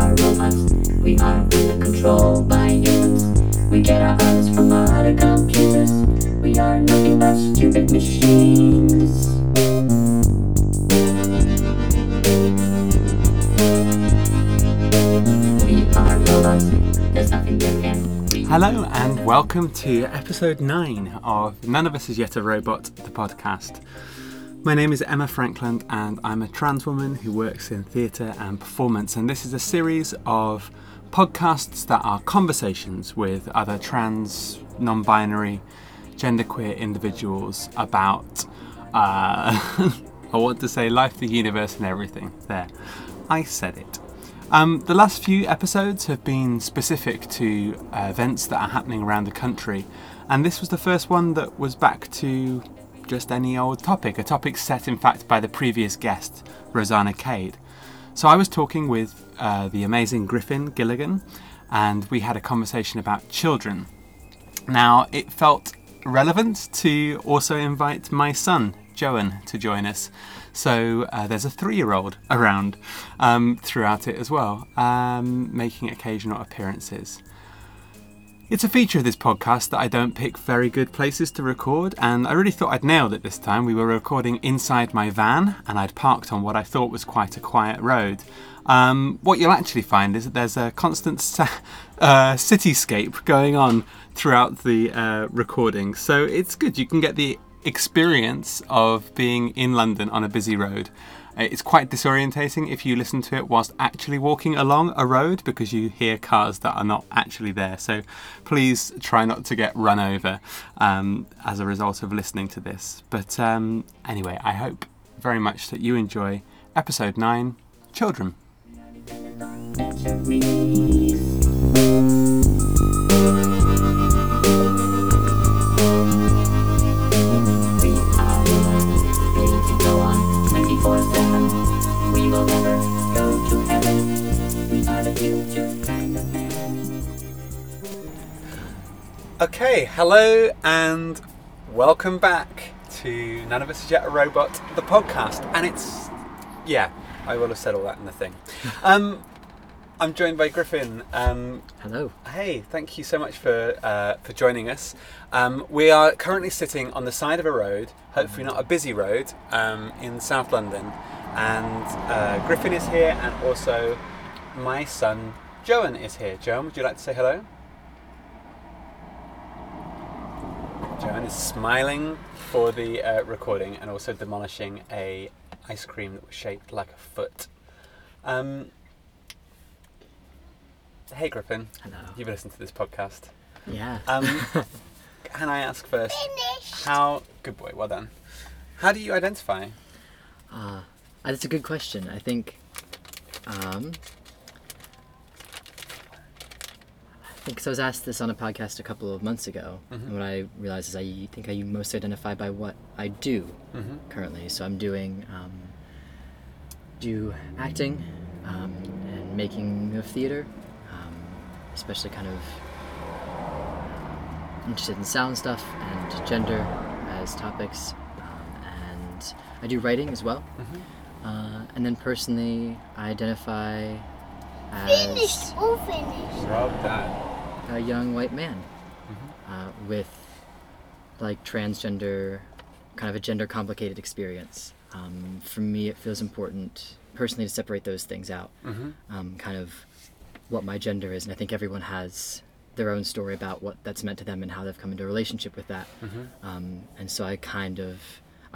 are robots. We are under control by humans. We get our powers from modern computers. We are nothing but stupid machines. We are robots. There's nothing that can. Hello and welcome to episode 9 of None of Us Is Yet a Robot, the podcast. My name is Emma Franklin and I'm a trans woman who works in theatre and performance, and this is a series of podcasts that are conversations with other trans, non-binary, genderqueer individuals about, I want to say life, the universe and everything. There, I said it. The last few episodes have been specific to events that are happening around the country, and this was the first one that was back to just any old topic, a topic set in fact by the previous guest, Rosanna Cade. So I was talking with the amazing Griffin Gilligan, and we had a conversation about children. Now, it felt relevant to also invite my son, Joan, to join us. So there's a 3-year-old around throughout it as well, making occasional appearances. It's a feature of this podcast that I don't pick very good places to record, and I really thought I'd nailed it this time. We were recording inside my van, and I'd parked on what I thought was quite a quiet road. What you'll actually find is that there's a constant cityscape going on throughout the recording, so it's good. You can get the experience of being in London on a busy road. It's quite disorientating if you listen to it whilst actually walking along a road, because you hear cars that are not actually there. So please try not to get run over as a result of listening to this. But anyway, I hope very much that you enjoy episode 9, Children. Okay, hello and welcome back to None of Us Is Yet a Robot, the podcast. And it's, yeah, I will have said all that in the thing. I'm joined by Griffin. Hello. Hey, thank you so much for joining us. We are currently sitting on the side of a road, hopefully not a busy road, in South London. And Griffin is here, and also my son, Joan, is here. Joan, would you like to say hello? Joan is smiling for the recording and also demolishing a ice cream that was shaped like a foot. Hey Griffin. Hello. You've listened to this podcast. Yeah. Can I ask first? Finished. How? Good boy. Well done. How do you identify? That's a good question. I think. Because I was asked this on a podcast a couple of months ago, and what I realized is I think I most identify by what I do currently. So I'm doing acting and making of theater, especially kind of interested in sound stuff and gender as topics, and I do writing as well. And then personally, I identify as... Finished! All finished! Rob that. A young white man with like transgender, kind of a gender complicated experience. For me, it feels important personally to separate those things out, kind of what my gender is. And I think everyone has their own story about what that's meant to them and how they've come into a relationship with that. And so I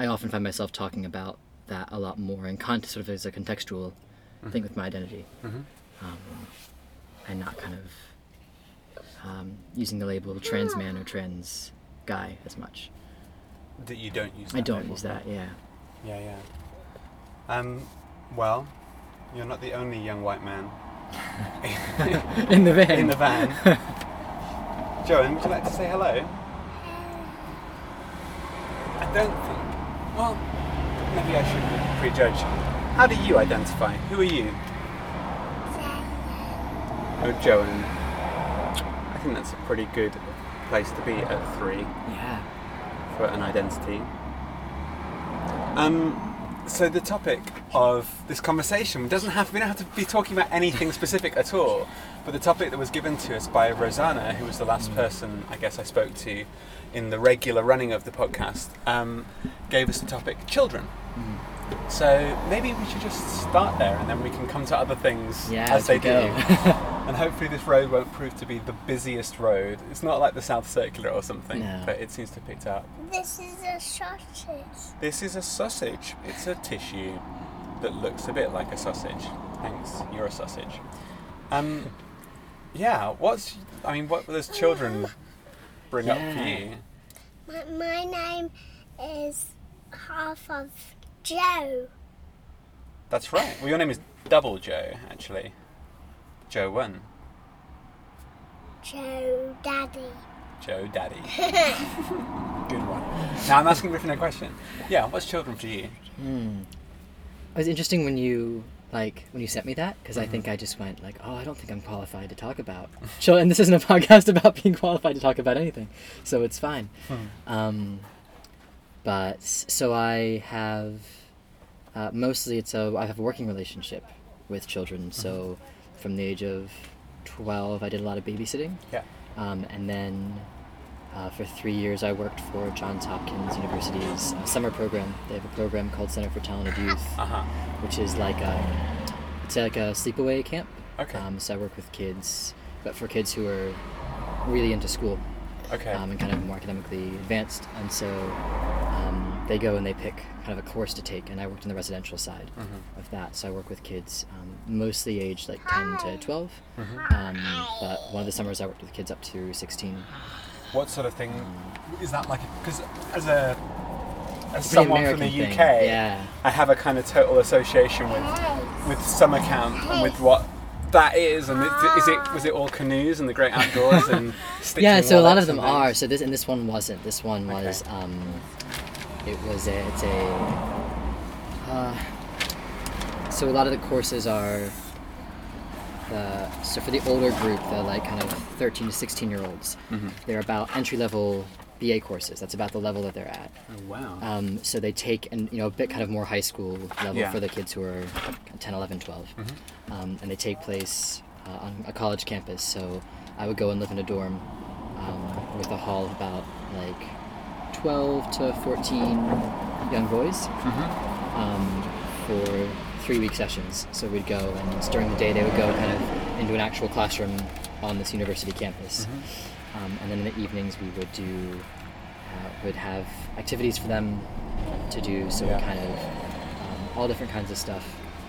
often find myself talking about that a lot more in sort of as a contextual thing with my identity, and not kind of using the label trans man or trans guy as much. That you don't use that? I don't use that, yeah. Yeah, yeah. Well, you're not the only young white man. In the van. Joan, would you like to say hello? I don't think... Well, maybe I should prejudge. How do you identify? Who are you? Oh, Joan. I think that's a pretty good place to be at 3. Yeah. For an identity. So the topic of this conversation we don't have to be talking about anything specific at all, but the topic that was given to us by Rosanna, who was the last person I guess I spoke to in the regular running of the podcast, gave us the topic children. So maybe we should just start there, and then we can come to other things as they go. And hopefully this road won't prove to be the busiest road. It's not like the South Circular or something, but it seems to have picked up. This is a sausage. This is a sausage. It's a tissue that looks a bit like a sausage. Thanks, you're a sausage. What will those children bring up for you? My name is half of Joe. That's right. Well, your name is Double Joe, actually. Joe 1. Joe Daddy. Joe Daddy. Good one. Now I'm asking Griffin a question. Yeah, what's children for you? It was interesting when you sent me that, because I think I just went like, I don't think I'm qualified to talk about children. And this isn't a podcast about being qualified to talk about anything, so it's fine. But so I have I have a working relationship with children. So from the age of 12, I did a lot of babysitting. Yeah. And then for 3 years, I worked for Johns Hopkins University's summer program. They have a program called Center for Talented Youth, which is like a sleepaway camp. Okay. So I work with kids, but for kids who are really into school. Okay. And kind of more academically advanced, and so they go and they pick kind of a course to take, and I worked on the residential side of that. So I work with kids mostly aged like 10 to 12, but one of the summers I worked with kids up to 16. What sort of thing is that like? Because as someone American from the UK, I have a kind of total association with summer camp and with what that is. And was it all canoes and the great outdoors and stitching? Yeah, so a lot of them are. So this one wasn't. This one was so a lot of the courses are so for the older group, the like kind of 13 to 16 year olds, they're about entry level BA courses. That's about the level that they're at. Oh wow. So they take a bit kind of more high school level for the kids who are 10, 11, 12. And they take place on a college campus. So I would go and live in a dorm with a hall of about like 12 to 14 young boys for 3-week sessions. So we'd go, and during the day they would go kind of into an actual classroom on this university campus. And then in the evenings we would do, would have activities for them to do, so kind of all different kinds of stuff.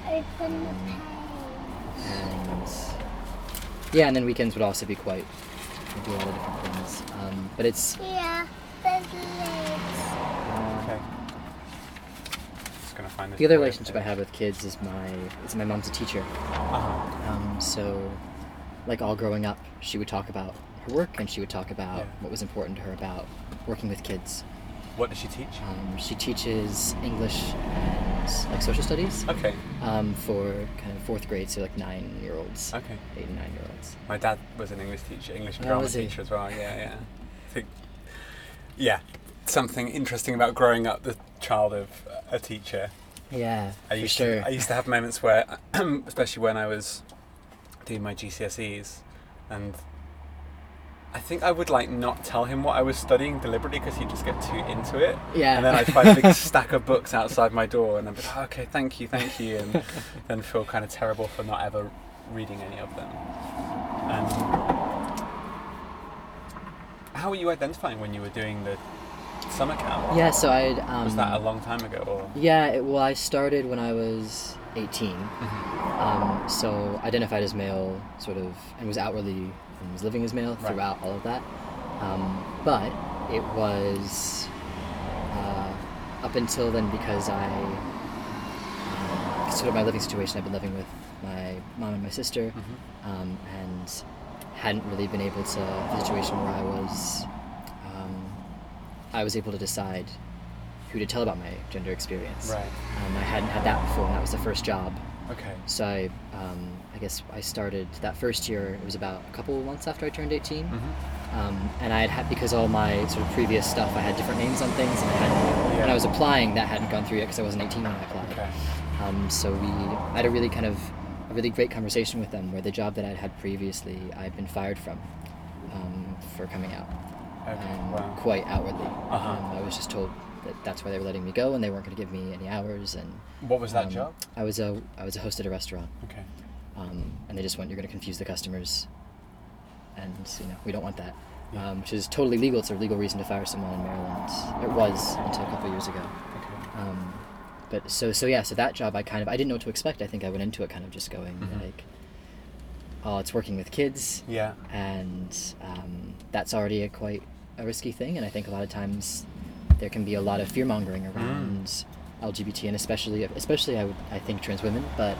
And then weekends would also be we'd do a lot of different things. But it's... Yeah, there's legs. Okay. Just gonna find this. The other relationship I have with kids is my mom's a teacher. So, like all growing up, she would talk about her work, and she would talk about what was important to her about working with kids. What does she teach? She teaches English and like social studies. Okay. For kind of 4th grade, so like 9-year-olds. Okay. 8 and 9-year-olds. My dad was an English teacher, English and drama teacher as well. Yeah. I think, something interesting about growing up the child of a teacher. Yeah. I used to have moments where, especially when I was doing my GCSEs, and I think I would not tell him what I was studying deliberately because he'd just get too into it. Yeah. And then I'd find a big stack of books outside my door, and I'd be like, okay, thank you, and then feel kind of terrible for not ever reading any of them. How were you identifying when you were doing the summer camp? Yeah, so I'd... was that a long time ago? Or? Yeah, I started when I was 18. So identified as male, sort of, and was outwardly... and was living as male throughout all of that, but it was up until then, because I sort of my living situation, I've been living with my mom and my sister, and hadn't really been able to the situation where I was able to decide who to tell about my gender experience. I hadn't had that before, and that was the first job Okay. So I guess I started that first year. It was about a couple of months after I turned 18. Mm-hmm. And I had, because all my sort of previous stuff, I had different names on things, and I had, when I was applying, that hadn't gone through yet because I wasn't 18 when I applied. Okay. So we had a really great conversation with them, where the job that I'd had previously, I'd been fired from for coming out. Okay. Wow. Quite outwardly. Uh-huh. I was just told that that's why they were letting me go, and they weren't going to give me any hours. And what was that job? I was a host at a restaurant. Okay. And they just went, "You're going to confuse the customers, and we don't want that." Yeah. Which is totally legal. It's a legal reason to fire someone in Maryland. It was until a couple of years ago. Okay. But so that job, I didn't know what to expect. I think I went into it kind of just going like, oh, it's working with kids. Yeah. And that's already quite a risky thing, and I think a lot of times there can be a lot of fear-mongering around LGBT, and especially I think trans women, but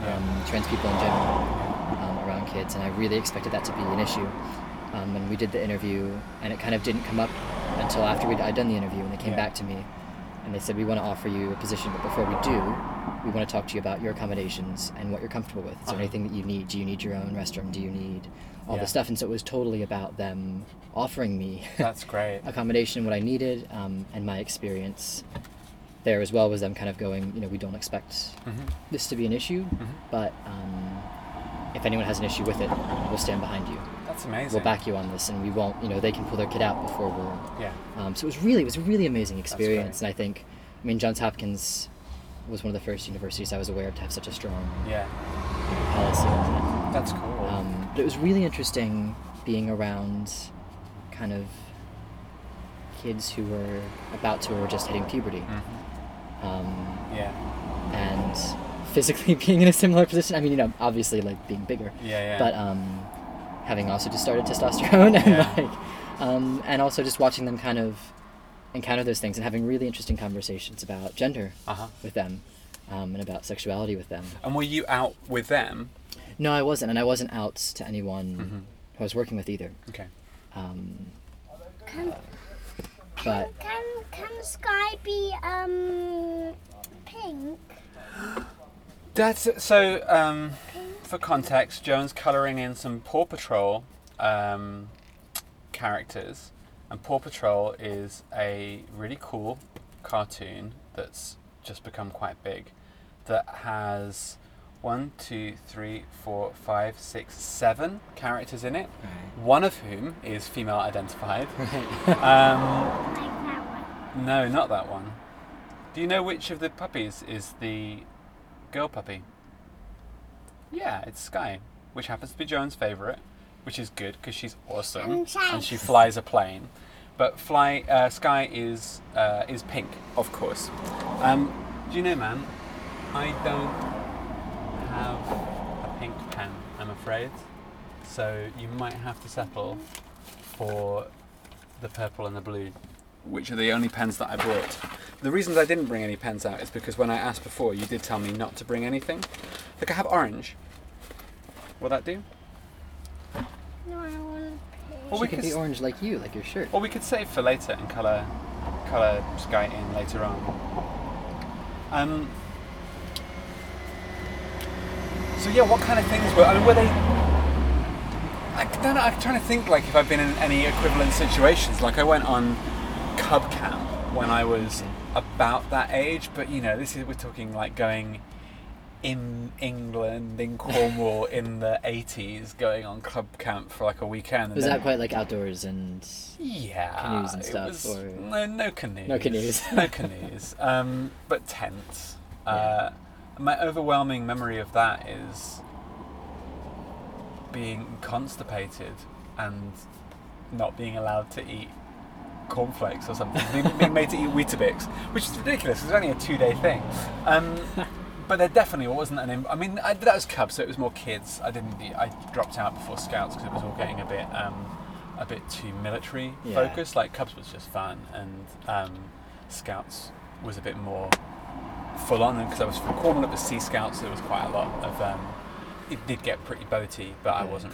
trans people in general, around kids, and I really expected that to be an issue. And we did the interview, and it kind of didn't come up until after I'd done the interview, and they came back to me, and they said, "We want to offer you a position, but before we do, we want to talk to you about your accommodations and what you're comfortable with. Is there anything that you need? Do you need your own restroom? Do you need all this stuff?" And so it was totally about them offering me that's great accommodation, what I needed, and my experience there as well was them kind of going, we don't expect this to be an issue, but if anyone has an issue with it, we'll stand behind you. That's amazing. We'll back you on this, and we won't, they can pull their kid out before we'll... Yeah. So it was a really amazing experience, and I think, Johns Hopkins was one of the first universities I was aware of to have such a strong policy on that. That's cool. But it was really interesting being around kind of kids who were about to or were just hitting puberty. Mm-hmm. And physically being in a similar position. Obviously like being bigger. Yeah. But having also just started testosterone and and also just watching them kind of encounter those things and having really interesting conversations about gender with them and about sexuality with them. And were you out with them? No, I wasn't, and I wasn't out to anyone who I was working with either. Okay. Can Sky be pink? That's so. For context, Joan's colouring in some Paw Patrol characters, and Paw Patrol is a really cool cartoon that's just become quite big. That has 7 characters in it, one of whom is female identified. No, not that one. Do you know which of the puppies is the girl puppy? Yeah, it's Sky, which happens to be Joan's favourite, which is good because she's awesome and she flies a plane. But Sky is pink, of course. Do you know, ma'am, I don't have a pink pen, I'm afraid, so you might have to settle for the purple and the blue, which are the only pens that I brought. The reasons I didn't bring any pens out is because when I asked before, you did tell me not to bring anything. Look, I have orange. Will that do? No, I want pink. Well, we could be orange like you, like your shirt. Or we could save for later and colour Sky in later on. So yeah, what kind of things were they? I don't know. I'm trying to think, if I've been in any equivalent situations. I went on Cub Camp when I was about that age, but we're talking going in England, in Cornwall, in the 80s, going on Cub Camp for a weekend. Was that quite outdoors and canoes and stuff? No canoes. But tents. My overwhelming memory of that is being constipated and not being allowed to eat cornflakes or something. Being made to eat Weetabix, which is ridiculous. It was only a 2-day thing. But there definitely wasn't an... that was Cubs, so it was more kids. I dropped out before Scouts because it was all getting a bit too military focused. Cubs was just fun, and Scouts was a bit more full on, because I was from Cornwall, it was Sea Scouts, so there was quite a lot of. It did get pretty boaty, but I wasn't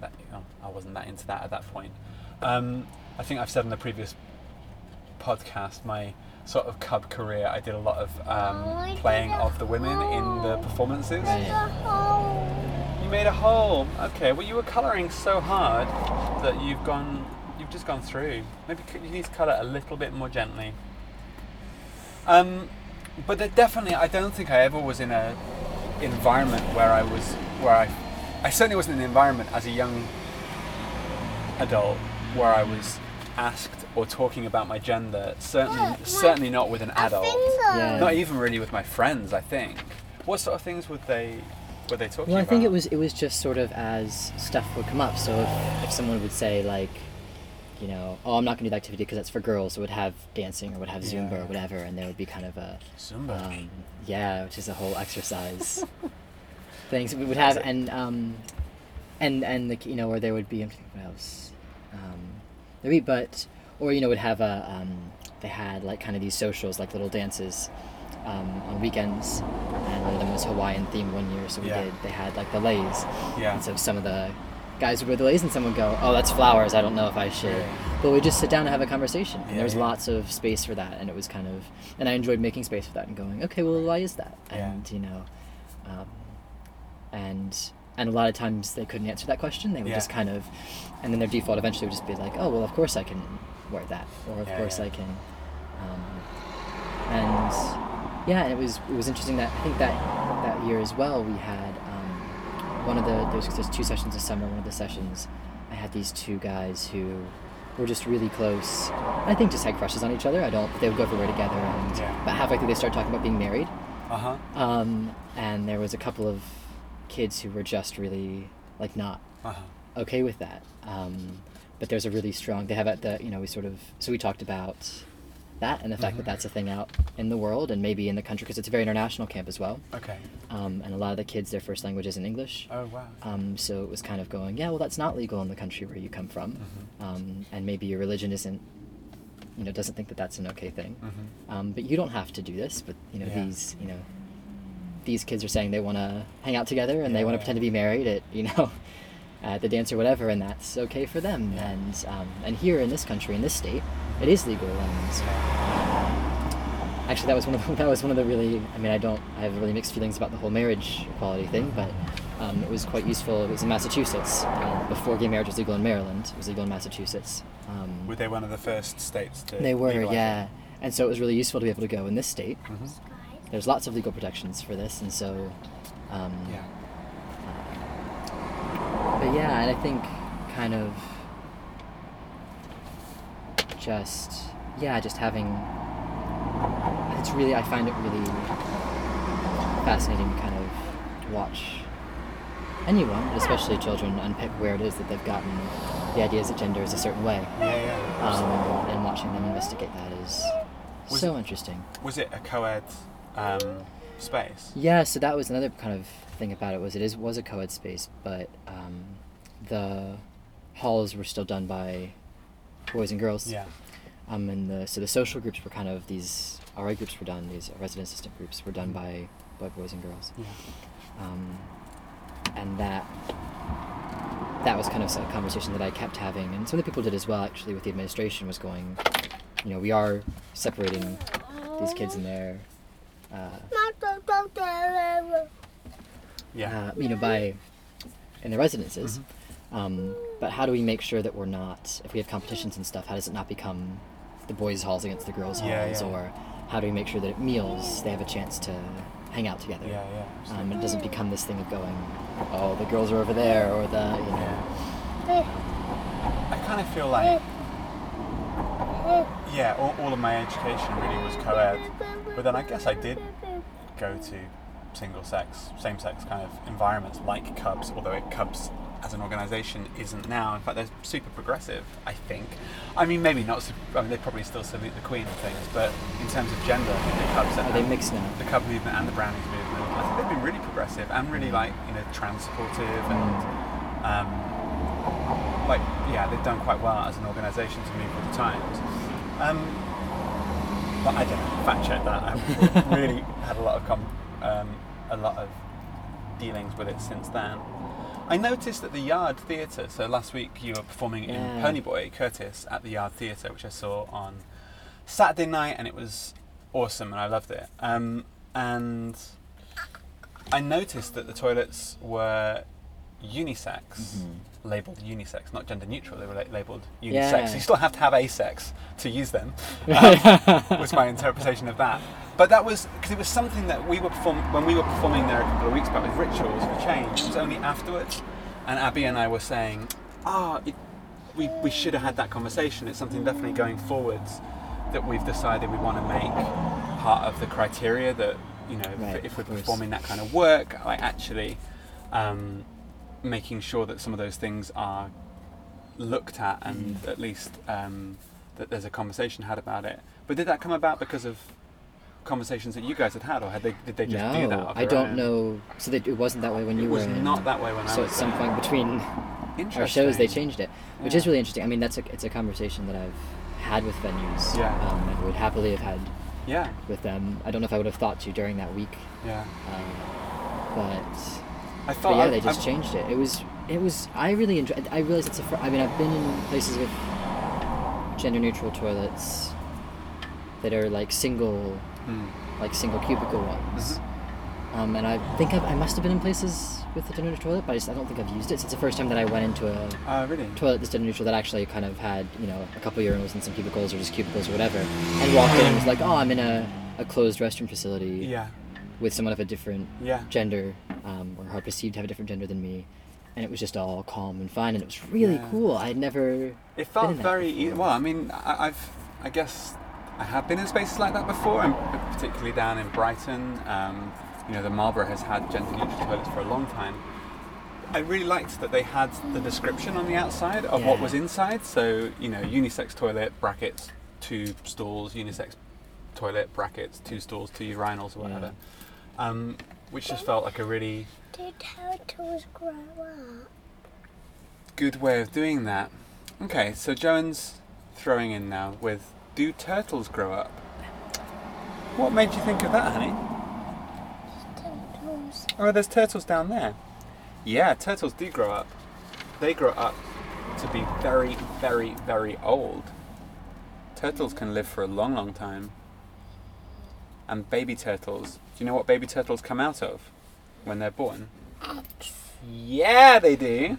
that into that at that point. I think I've said in the previous podcast my sort of Cub career, I did a lot of playing of the women in the performances. You made a hole. Okay, well, you were colouring so hard that you've just gone through. Maybe you need to colour a little bit more gently. But definitely, I don't think I ever was in an environment where I certainly wasn't in an environment as a young adult where I was asked or talking about my gender. Certainly not with an adult. Yeah. Not even really with my friends, I think. What sort of things were they talking about? Well, I think it was just sort of as stuff would come up. So if someone would say, like, you know, oh, I'm not going to do that activity because that's for girls, so it would have dancing or would have Zumba or whatever, and there would be kind of a... Zumba? Which is a whole exercise thing. So we would have, and you know, or there would be, I'm thinking, what else? There'd be, but, or, you know, would have a, they had, like, kind of these socials, like little dances on weekends, and one of them was Hawaiian themed one year, so they had, like, the leis. Yeah. And so some of the guys would wear the lace and someone would go, oh, that's flowers, I don't know if I should. But we just sit down and have a conversation. And there was lots of space for that, and it was kind of, and I enjoyed making space for that and going, okay, well, why is that? And, you know, and a lot of times they couldn't answer that question. They would just kind of, and then their default eventually would just be like, oh, well, of course I can wear that, or of course I can, and it was interesting that, I think that year as well, we had, there's two sessions this summer. One of the sessions, I had these two guys who were just really close. I think just had crushes on each other. They would go everywhere together, and about halfway through they started talking about being married. And there was a couple of kids who were just really like not okay with that. But there's a really strong. They have at the, you know, we sort of, so we talked about that and the fact that that's a thing out in the world and maybe in the country, because it's a very international camp as well. Okay. And a lot of the kids, their first language is in English. Oh, wow. So it was kind of going, yeah, well, that's not legal in the country where you come from. And maybe your religion isn't, you know, doesn't think that that's an okay thing. But you don't have to do this. But, you know, these kids are saying they want to hang out together and they want to pretend to be married at, you know, at the dance or whatever, and that's okay for them. Yeah. And here in this country, in this state, it is legal. And actually, that was one of the really, I mean, I have really mixed feelings about the whole marriage equality thing, but it was quite useful. It was in Massachusetts. Before gay marriage was legal in Maryland, it was legal in Massachusetts. Were they one of the first states to? They were, legalize it? And so it was really useful to be able to go in this state. There's lots of legal protections for this, and so. But yeah, and I think kind of just, just having, it's really, I find it really fascinating to kind of watch anyone, but especially children, unpick where it is that they've gotten the ideas that gender is a certain way. And watching them investigate that was so interesting. Was it a co-ed space? Yeah, so that was another kind of thing about it, was a co-ed space, but the halls were still done by boys and girls. So the social groups were kind of, these RA groups were done, these resident assistant groups were done by boys and girls. And that was kind of a conversation that I kept having, and some of the people did as well, actually, with the administration, was going, you know, we are separating these kids in their you know, by in the residences, but how do we make sure that we're not, if we have competitions and stuff, how does it not become the boys' halls against the girls' halls, or how do we make sure that at meals they have a chance to hang out together? And it doesn't become this thing of going, oh, the girls are over there, or the, you know. I kind of feel like, all of my education really was co-ed, but then I guess I did go to single-sex, same-sex kind of environments like Cubs, although Cubs as an organisation isn't now. In fact, they're super progressive, I think. I mean, maybe not, they probably still salute the Queen and things, but in terms of gender, I think the Cubs... Are they mixed now? The Cub movement and the Brownies movement, I think they've been really progressive and really, like, you know, trans-supportive and, they've done quite well as an organisation to move with the times. But I don't know, fact-check that. I've really had a lot of dealings with it since then. I noticed at the Yard Theatre, so last week you were performing in Ponyboy Curtis at the Yard Theatre, which I saw on Saturday night, and it was awesome, and I loved it. And I noticed that the toilets were unisex, mm-hmm. labelled unisex, not gender neutral, they were labelled unisex. Yeah. So you still have to have a sex to use them, was my interpretation of that. But that was, because it was something that we were when we were performing there a couple of weeks back with Rituals for Change, it was only afterwards, and Abby and I were saying, we should have had that conversation. It's something definitely going forwards that we've decided we want to make part of the criteria that, you know, right, if we're performing that kind of work, like actually making sure that some of those things are looked at and at least that there's a conversation had about it. But did that come about because of conversations that you guys had had, or did they just do that? No, I don't know. So it wasn't that way when you were in. It was not that way when I was in. So at some point between our shows they changed it, which is really interesting. I mean, it's a conversation that I've had with venues. Yeah. I would happily have had. Yeah. With them, I don't know if I would have thought to during that week. Yeah. They just changed it. It was. I really enjoyed. I realized it's I mean, I've been in places with gender-neutral toilets that are like single cubicle ones. Mm-hmm. And I think I must have been in places with a gender-neutral toilet, but I don't think I've used it. So it's the first time that I went into a toilet that's gender-neutral that actually kind of had, you know, a couple urinals and some cubicles or just cubicles or whatever, and walked in and was like, oh, I'm in a closed restroom facility with someone of a different gender, or who are perceived to have a different gender than me. And it was just all calm and fine, and it was really cool. I had never. It felt been in that very before. Well, I mean, I guess I have been in spaces like that before, and particularly down in Brighton. You know, the Marlborough has had gender-neutral toilets for a long time. I really liked that they had the description on the outside of what was inside. So, you know, unisex toilet, brackets, 2 stalls, unisex toilet, brackets, 2 stalls, 2 urinals, or whatever. Yeah. Which just felt like a really... Did turtles grow up? Good way of doing that. Okay, so Joan's throwing in now with, do turtles grow up? What made you think of that, honey? Oh, there's turtles down there. Yeah, turtles do grow up. They grow up to be very, very, very old. Turtles can live for a long, long time. And baby turtles. Do you know what baby turtles come out of when they're born? Eggs. Yeah, they do.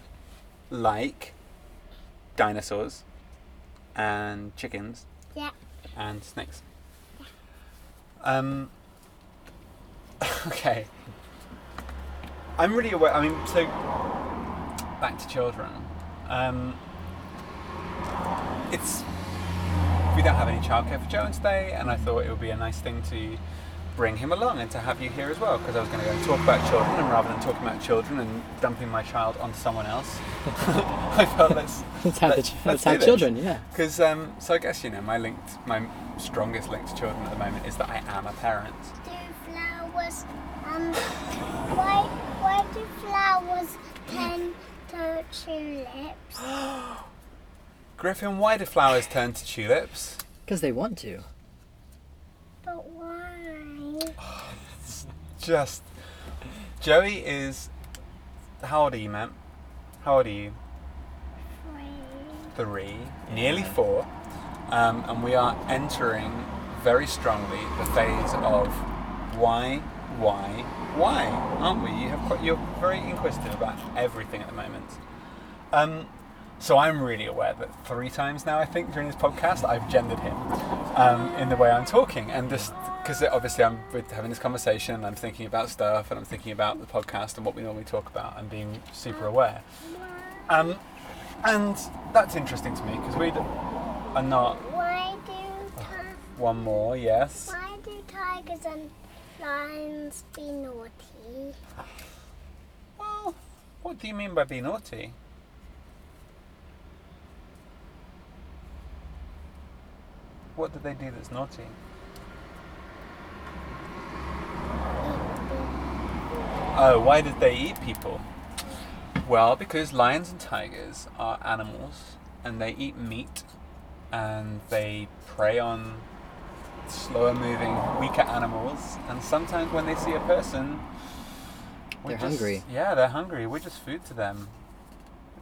Like dinosaurs and chickens. Yeah. And snakes. Yeah. Okay. I'm really aware, I mean, so, back to children. We don't have any childcare for Joan today, and I thought it would be a nice thing to bring him along and to have you here as well, because I was going to go and talk about children, and rather than talking about children and dumping my child onto someone else, I felt let's have children, yeah. Because, so I guess, you know, my strongest link to children at the moment is that I am a parent. Do flowers, why do flowers turn to tulips? Griffin, why do flowers turn to tulips? Because they want to. But why? Oh, it's just... Joey is... How old are you, ma'am? How old are you? 3. Yeah. Nearly 4. And we are entering very strongly the phase of why, aren't we? You're very inquisitive about everything at the moment. So I'm really aware that 3 times now, I think, during this podcast, I've gendered him in the way I'm talking. And just because obviously I'm having this conversation, and I'm thinking about stuff, and I'm thinking about the podcast and what we normally talk about, and being super aware. And that's interesting to me, because we are not... Why do... one more, yes. Why do tigers and... lions be naughty? Well, what do you mean by be naughty? What do they do that's naughty? Oh, why did they eat people? Well, because lions and tigers are animals, and they eat meat, and they prey on slower moving, weaker animals, and sometimes when they see a person, they're hungry. Yeah, they're hungry. We're just food to them.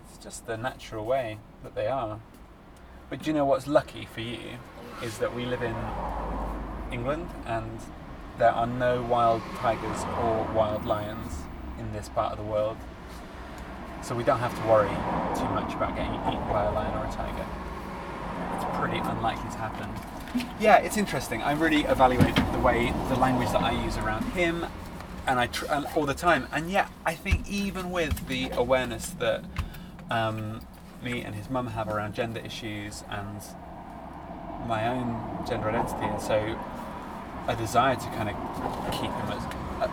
It's just the natural way that they are. But do you know what's lucky for you is that we live in England and there are no wild tigers or wild lions in this part of the world. So we don't have to worry too much about getting eaten by a lion or a tiger. It's pretty unlikely to happen. Yeah, it's interesting. I really evaluate the way, the language that I use around him and all the time. And yet, I think even with the awareness that me and his mum have around gender issues and my own gender identity, and so a desire to kind of keep him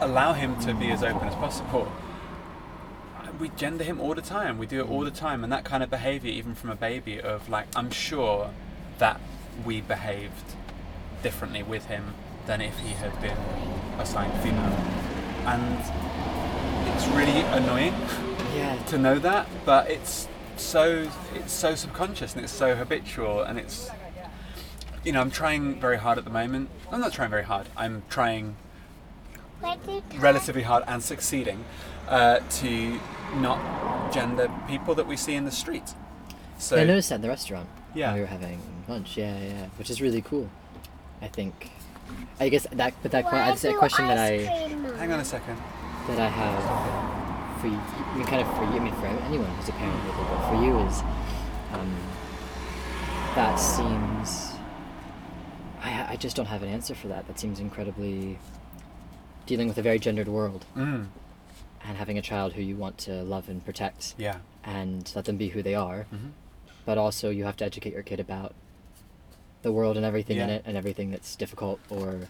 allow him to be as open as possible. We gender him all the time. We do it all the time. And that kind of behaviour, even from a baby, of like, I'm sure that we behaved differently with him than if he had been assigned female. And it's really annoying to know that, but it's so subconscious and it's so habitual, and it's, you know, I'm trying very hard at the moment. I'm not trying very hard. I'm trying relatively hard and succeeding to not gender people that we see in the street. So I noticed that in the restaurant. Yeah, we were having lunch. Yeah, which is really cool. I think. I guess that, but that question that I hang on a second. That I have for you, I mean, kind of for you. I mean, for anyone who's a parent, but for you is that seems. I just don't have an answer for that. That seems incredibly dealing with a very gendered world. Mm. And having a child who you want to love and protect, and let them be who they are, but also you have to educate your kid about the world and everything in it, and everything that's difficult or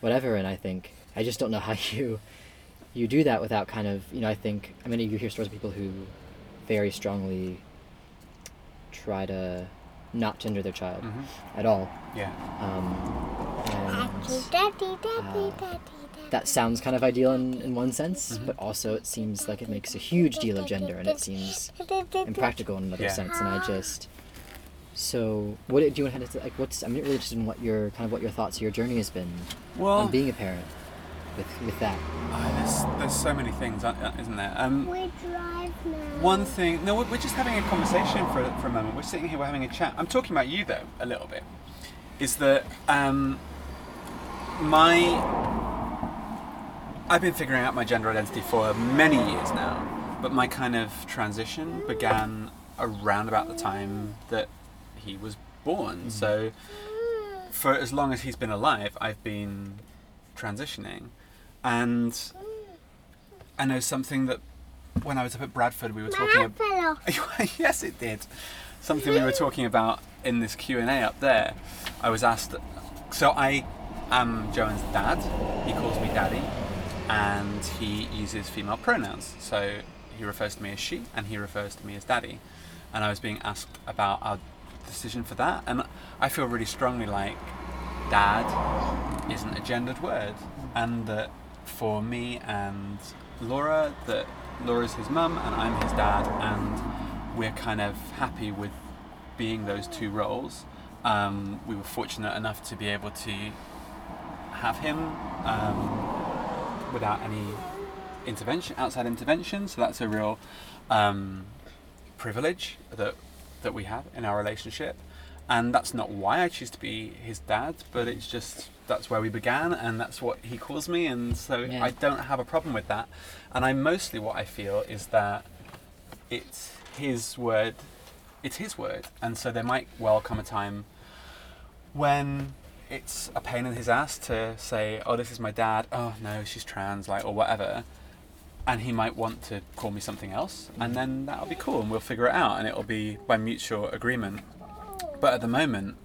whatever. And I think I just don't know how you do that without kind of, you know, I think I mean you hear stories of people who very strongly try to not gender their child at all. Yeah. And, daddy. That sounds kind of ideal in one sense, but also it seems like it makes a huge deal of gender, and it seems impractical in another sense. And I just, so what do you want to like? I'm really interested in what your thoughts or your journey has been on being a parent with that. There's so many things, isn't there? We're driving. One thing. No, we're just having a conversation for a moment. We're sitting here, we're having a chat. I'm talking about you though a little bit. Is that I've been figuring out my gender identity for many years now, but my kind of transition began around about the time that he was born. So for as long as he's been alive, I've been transitioning. And I know something that when I was up at Bradford, we were talking about... Yes, it did. Something we were talking about in this Q&A up there. I was asked... So I am Joan's dad. He calls me daddy. And he uses female pronouns, so he refers to me as she and he refers to me as daddy, and I was being asked about our decision for that, and I feel really strongly like dad isn't a gendered word, and that for me and Laura, that Laura's his mum and I'm his dad, and we're kind of happy with being those two roles. We were fortunate enough to be able to have him without any outside intervention, so that's a real privilege that we have in our relationship, and that's not why I choose to be his dad, but it's just that's where we began and that's what he calls me, and so I don't have a problem with that. And I mostly, what I feel is that it's his word, and so there might well come a time when it's a pain in his ass to say, oh, this is my dad, oh no, she's trans, like, or whatever, and he might want to call me something else, and then that'll be cool and we'll figure it out and it'll be by mutual agreement. But at the moment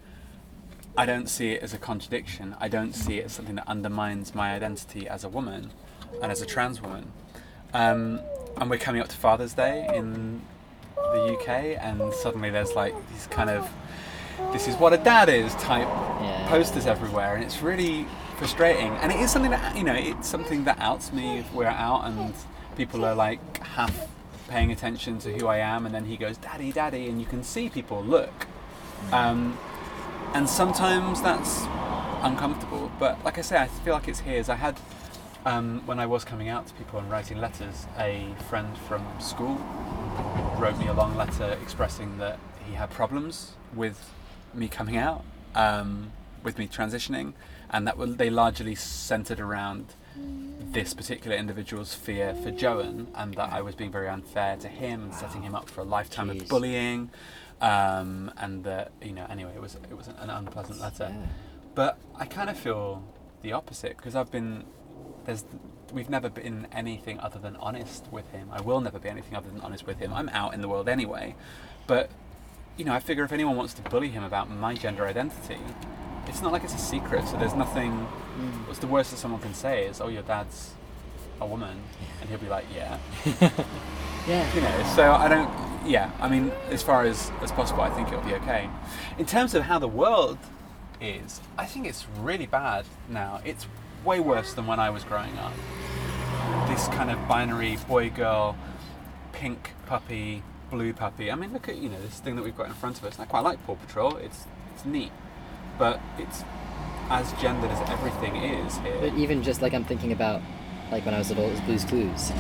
I don't see it as a contradiction. I don't see it as something that undermines my identity as a woman and as a trans woman, and we're coming up to Father's Day in the UK, and suddenly there's like these kind of "this is what a dad is" type posters everywhere, and it's really frustrating. And it is something that, you know, it's something that outs me if we're out and people are like half paying attention to who I am, and then he goes "daddy, daddy," and you can see people look. And sometimes that's uncomfortable. But like I say, I feel like it's his. I had when I was coming out to people and writing letters, a friend from school wrote me a long letter expressing that he had problems with me coming out, with me transitioning, and that they largely centered around this particular individual's fear for Joan, and that I was being very unfair to him and setting him up for a lifetime of bullying, and that, you know, anyway, it was an unpleasant letter. Yeah. But I kind of feel the opposite, because we've never been anything other than honest with him. I will never be anything other than honest with him. I'm out in the world anyway, but, you know, I figure if anyone wants to bully him about my gender identity, it's not like it's a secret, so there's nothing. What's the worst that someone can say is, oh, your dad's a woman, and he'll be like, yeah. Yeah. You know, so I don't, yeah, I mean, as far as possible, I think it'll be okay. In terms of how the world is, I think it's really bad now. It's way worse than when I was growing up. This kind of binary boy-girl, pink puppy, blue puppy. I mean, look at, you know, this thing that we've got in front of us. And I quite like Paw Patrol, it's neat. But it's as gendered as everything is here. But even just, like, I'm thinking about, like, when I was little, it was Blue's Clues.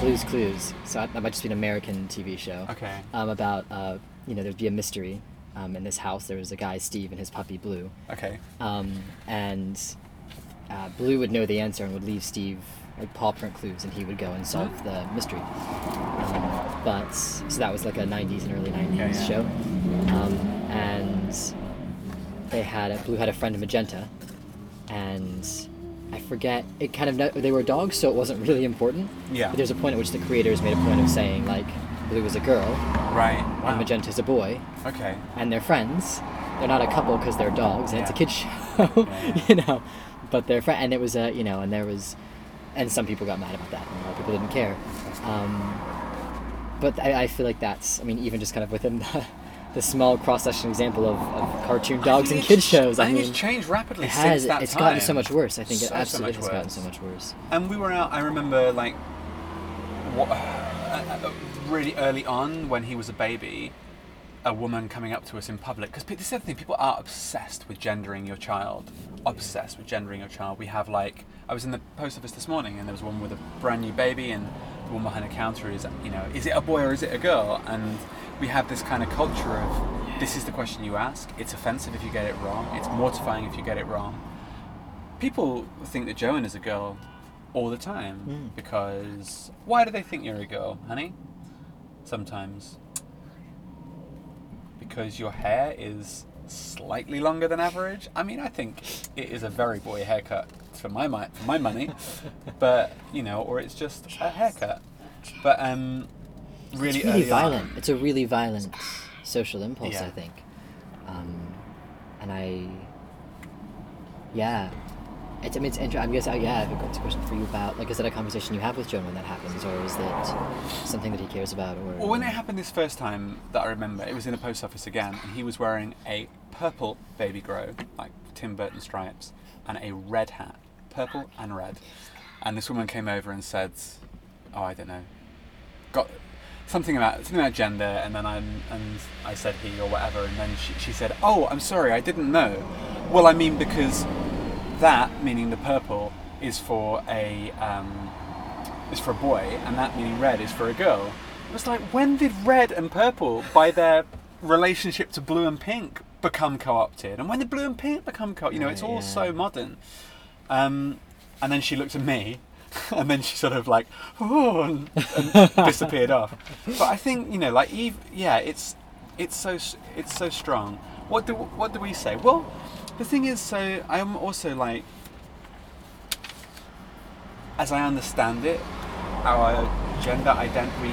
Blue's Clues. So that might just be an American TV show. Okay. About, you know, there'd be a mystery in this house. There was a guy, Steve, and his puppy, Blue. Okay. And Blue would know the answer and would leave Steve, like, paw print clues, and he would go and solve the mystery. But, so that was, like, a 90s and early 90s show. And Blue had a friend, Magenta, and I forget, it kind of, they were dogs, so it wasn't really important. Yeah. But there's a point at which the creators made a point of saying, like, Blue was a girl. Right. Wow. And Magenta's a boy. Okay. And they're friends. They're not a couple because they're dogs, and it's a kid's show, you know. But they're friends, and it was a, you know, and there was, and some people got mad about that, and a lot of people didn't care. But I feel like that's, I mean, even just kind of within the small cross-section example of cartoon dogs and kids shows. I mean, it's changed rapidly since that time. It's gotten so much worse. I think it absolutely has gotten so much worse. And we were out, I remember, like, really early on when he was a baby, a woman coming up to us in public. Because this is the other thing, people are obsessed with gendering your child. Obsessed with gendering your child. We have, like, I was in the post office this morning and there was one with a brand new baby, and the one behind the counter is, you know, is it a boy or is it a girl? And we have this kind of culture of, this is the question you ask, it's offensive if you get it wrong, it's mortifying if you get it wrong. People think that Joan is a girl all the time, because why do they think you're a girl, honey? Sometimes. Because your hair is slightly longer than average. I mean, I think it is a very boy haircut for my money, but, you know, or it's just a haircut. But, really, it's really violent. It's a really violent social impulse, I think. It's, I mean, it's interesting. I guess, I've got a question for you about, like, is that a conversation you have with Joan when that happens, or is that something that he cares about? Or well, when it happened this first time that I remember, it was in the post office again, and he was wearing a purple baby grow, like Tim Burton stripes, and a red hat, purple and red. And this woman came over and said, "Oh, I don't know, got." Something about gender, and then I said he or whatever, and then she said, "Oh, I'm sorry, I didn't know." Well, I mean, because that meaning the purple is for a boy, and that meaning red is for a girl. It was like, when did red and purple, by their relationship to blue and pink, become co-opted? And when did blue and pink become co-opted? You know, it's all so modern. And then she looked at me. And then she sort of like, oh, and disappeared off. But I think, you know, like Eve, it's so strong. What do we say? Well, the thing is, so I'm also like, as I understand it, we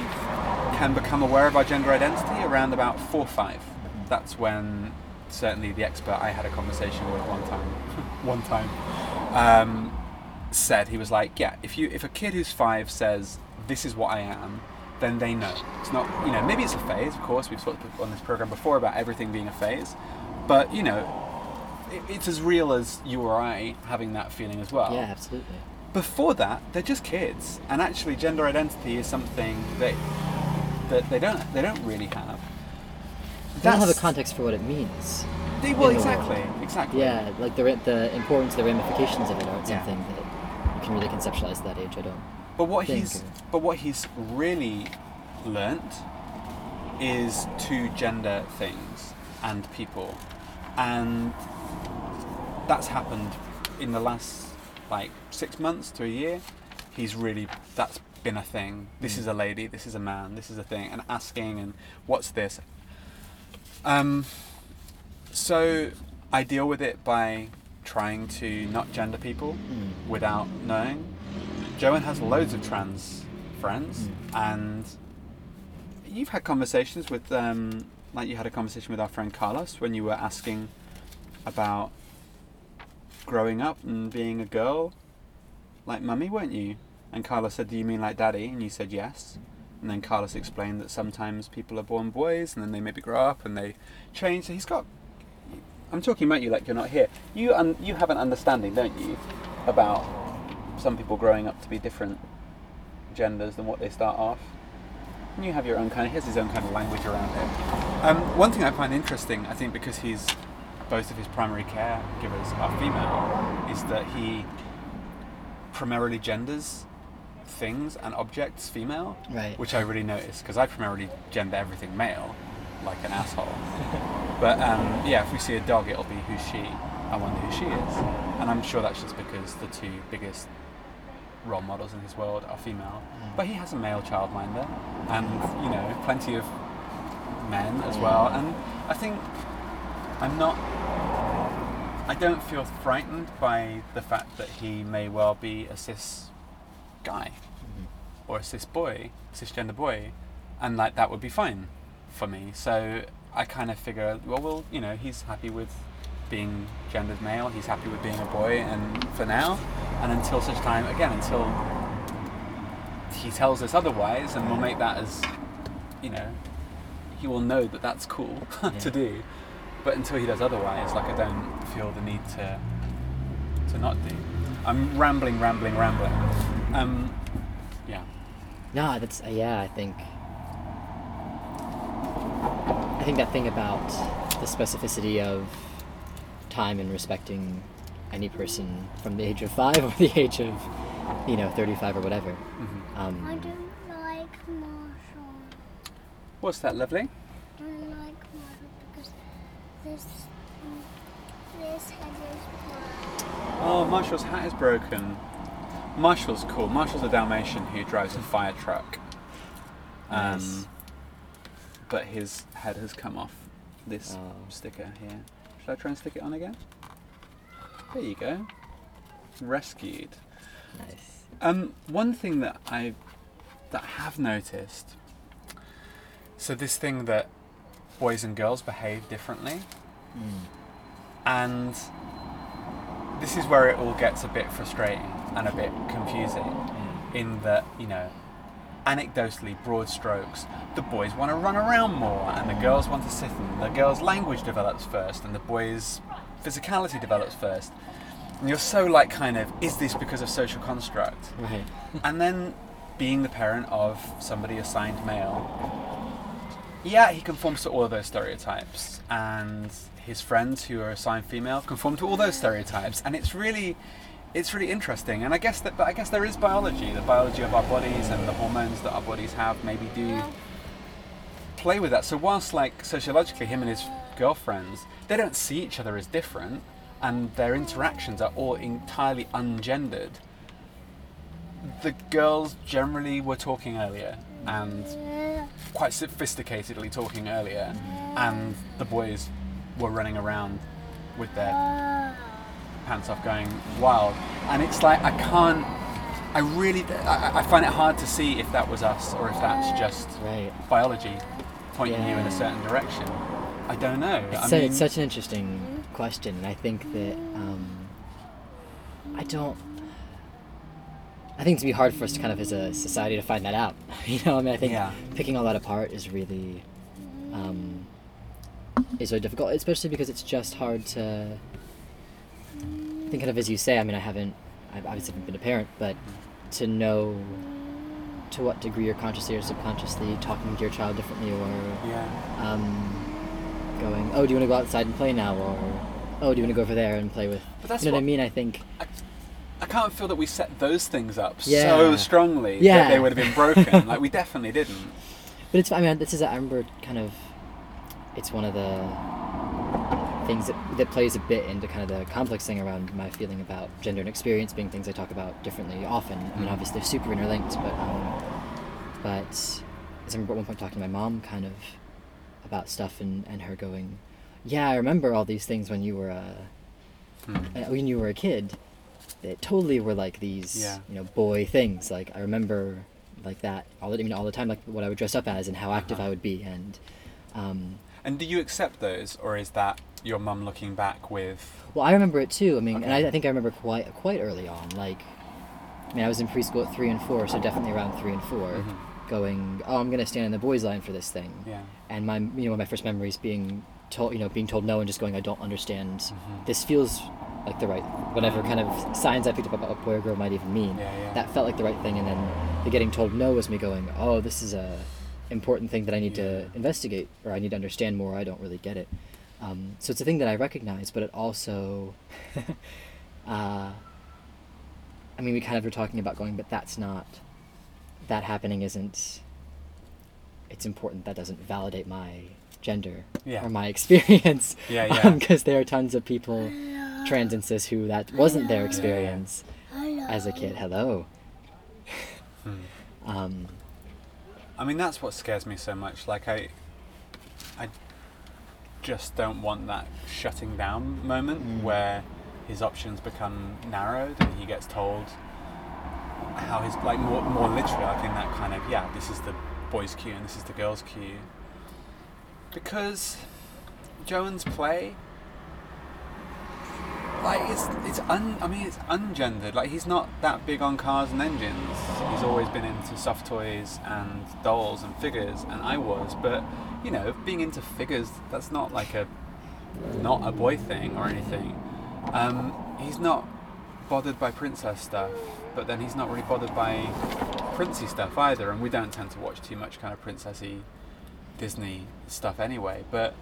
can become aware of our gender identity around about 4 or 5. That's when certainly the expert I had a conversation with one time. Said, he was like, yeah, if a kid who's 5 says, this is what I am, then they know. It's not, you know, maybe it's a phase, of course, we've talked on this program before about everything being a phase, but, you know, it's as real as you or I having that feeling as well. Yeah, absolutely. Before that, they're just kids, and actually gender identity is something that they don't really have. They don't have a context for what it means. Well, exactly. Yeah, like the importance, the ramifications of it aren't something that can really conceptualize at that age. I don't. But what he's really learnt is to gender things. and people. And that's happened in the last, like, 6 months to a year. He's really, that's been a thing. This is a lady, this is a man, this is a thing, and asking, and what's this? So I deal with it by trying to not gender people without knowing. Joan has loads of trans friends, and you've had conversations with, like you had a conversation with our friend Carlos when you were asking about growing up and being a girl, like mummy, weren't you? And Carlos said, do you mean like daddy? And you said yes. And then Carlos explained that sometimes people are born boys and then they maybe grow up and they change. So he's got, I'm talking about you like you're not here. You have an understanding, don't you, about some people growing up to be different genders than what they start off. And you have your own kind of, he has his own kind of language around it. One thing I find interesting, I think because he's, both of his primary caregivers are female, is that he primarily genders things and objects female, right, which I really notice because I primarily gender everything male, like an asshole. But yeah, if we see a dog, it'll be who's she. I wonder who she is, and I'm sure that's just because the two biggest role models in his world are female. But he has a male childminder, and you know, plenty of men as well. And I think I don't feel frightened by the fact that he may well be a cis guy or a cis boy, cisgender boy, and like that would be fine for me. So I kind of figure, well, you know, he's happy with being gendered male, he's happy with being a boy, and for now, and until such time, again, until he tells us otherwise, and we'll make that as, you know, he will know that that's cool to do, but until he does otherwise, like, I don't feel the need to not do. I'm rambling. Yeah. No, that's, yeah, I think that thing about the specificity of time and respecting any person from the age of 5 or the age of, you know, 35 or whatever. I don't like Marshall. What's that, lovely? I don't like Marshall because this hat is broken. Oh, Marshall's hat is broken. Marshall's cool. Marshall's a Dalmatian who drives a fire truck. Nice. But his head has come off this sticker here. Should I try and stick it on again? There you go. Rescued. Nice. One thing that I have noticed, so this thing that boys and girls behave differently, and this is where it all gets a bit frustrating and a bit confusing, in that, you know, anecdotally, broad strokes, the boys want to run around more and the girls want to sit, and the girls' language develops first and the boys' physicality develops first, and you're so like, kind of, is this because of social construct? And then being the parent of somebody assigned male, he conforms to all of those stereotypes, and his friends who are assigned female conform to all those stereotypes, and it's really interesting, and I guess there is biology, the biology of our bodies and the hormones that our bodies have maybe do play with that. So whilst, like, sociologically him and his girlfriends, they don't see each other as different and their interactions are all entirely ungendered, the girls generally were talking earlier and quite sophisticatedly talking earlier, and the boys were running around with their pants off going wild, and it's like, I find it hard to see if that was us or if that's just biology pointing you in a certain direction. I don't know. It's such an interesting question, and I think that I think it's be hard for us to kind of as a society to find that out. You know, I mean, I think picking all that apart is really is really difficult, especially because it's just hard to. I think kind of as you say, I mean, I've obviously been a parent, but to know to what degree you're consciously or subconsciously talking to your child differently, or going, oh, do you want to go outside and play now? Or, oh, do you want to go over there and play with, but that's, you know what I mean? I think I can't feel that we set those things up so strongly that they would have been broken. Like, we definitely didn's, I remember kind of, it's one of the things that plays a bit into kind of the complex thing around my feeling about gender and experience being things I talk about differently often. I mean, obviously they're super interlinked, but as I remember at one point talking to my mom kind of about stuff and her going, yeah, I remember all these things when you were a kid that totally were like these, you know, boy things. Like I remember like that all the time, like what I would dress up as and how active I would be. And do you accept those, or is that your mum looking back with... Well, I remember it too. I mean, okay. And I think I remember quite early on. Like, I mean, I was in preschool at 3 and 4, so definitely around 3 and 4, going, oh, I'm going to stand in the boys' line for this thing. Yeah. And my, you know, one of my first memories being told no and just going, I don't understand. This feels like the right, whatever kind of signs I picked up about what boy or girl might even mean. Yeah, yeah. That felt like the right thing. And then the getting told no was me going, oh, this is a important thing that I need to investigate, or I need to understand more, I don't really get it. So it's a thing that I recognize, but it also I mean, we kind of were talking about going, but that's not, that happening isn't, it's important, that doesn't validate my gender or my experience, because there are tons of people, trans and cis, who that wasn't their experience as a kid. I mean, that's what scares me so much. Like, I just don't want that shutting down moment where his options become narrowed and he gets told how his, like, more literally, I think that kind of, this is the boys' cue and this is the girls' cue. Because Joan's play, like, it's ungendered. Like, he's not that big on cars and engines. He's always been into soft toys and dolls and figures, and I was, but, you know, being into figures, that's not like not a boy thing or anything. He's not bothered by princess stuff, but then he's not really bothered by princey stuff either, and we don't tend to watch too much kind of princessy Disney stuff anyway. But,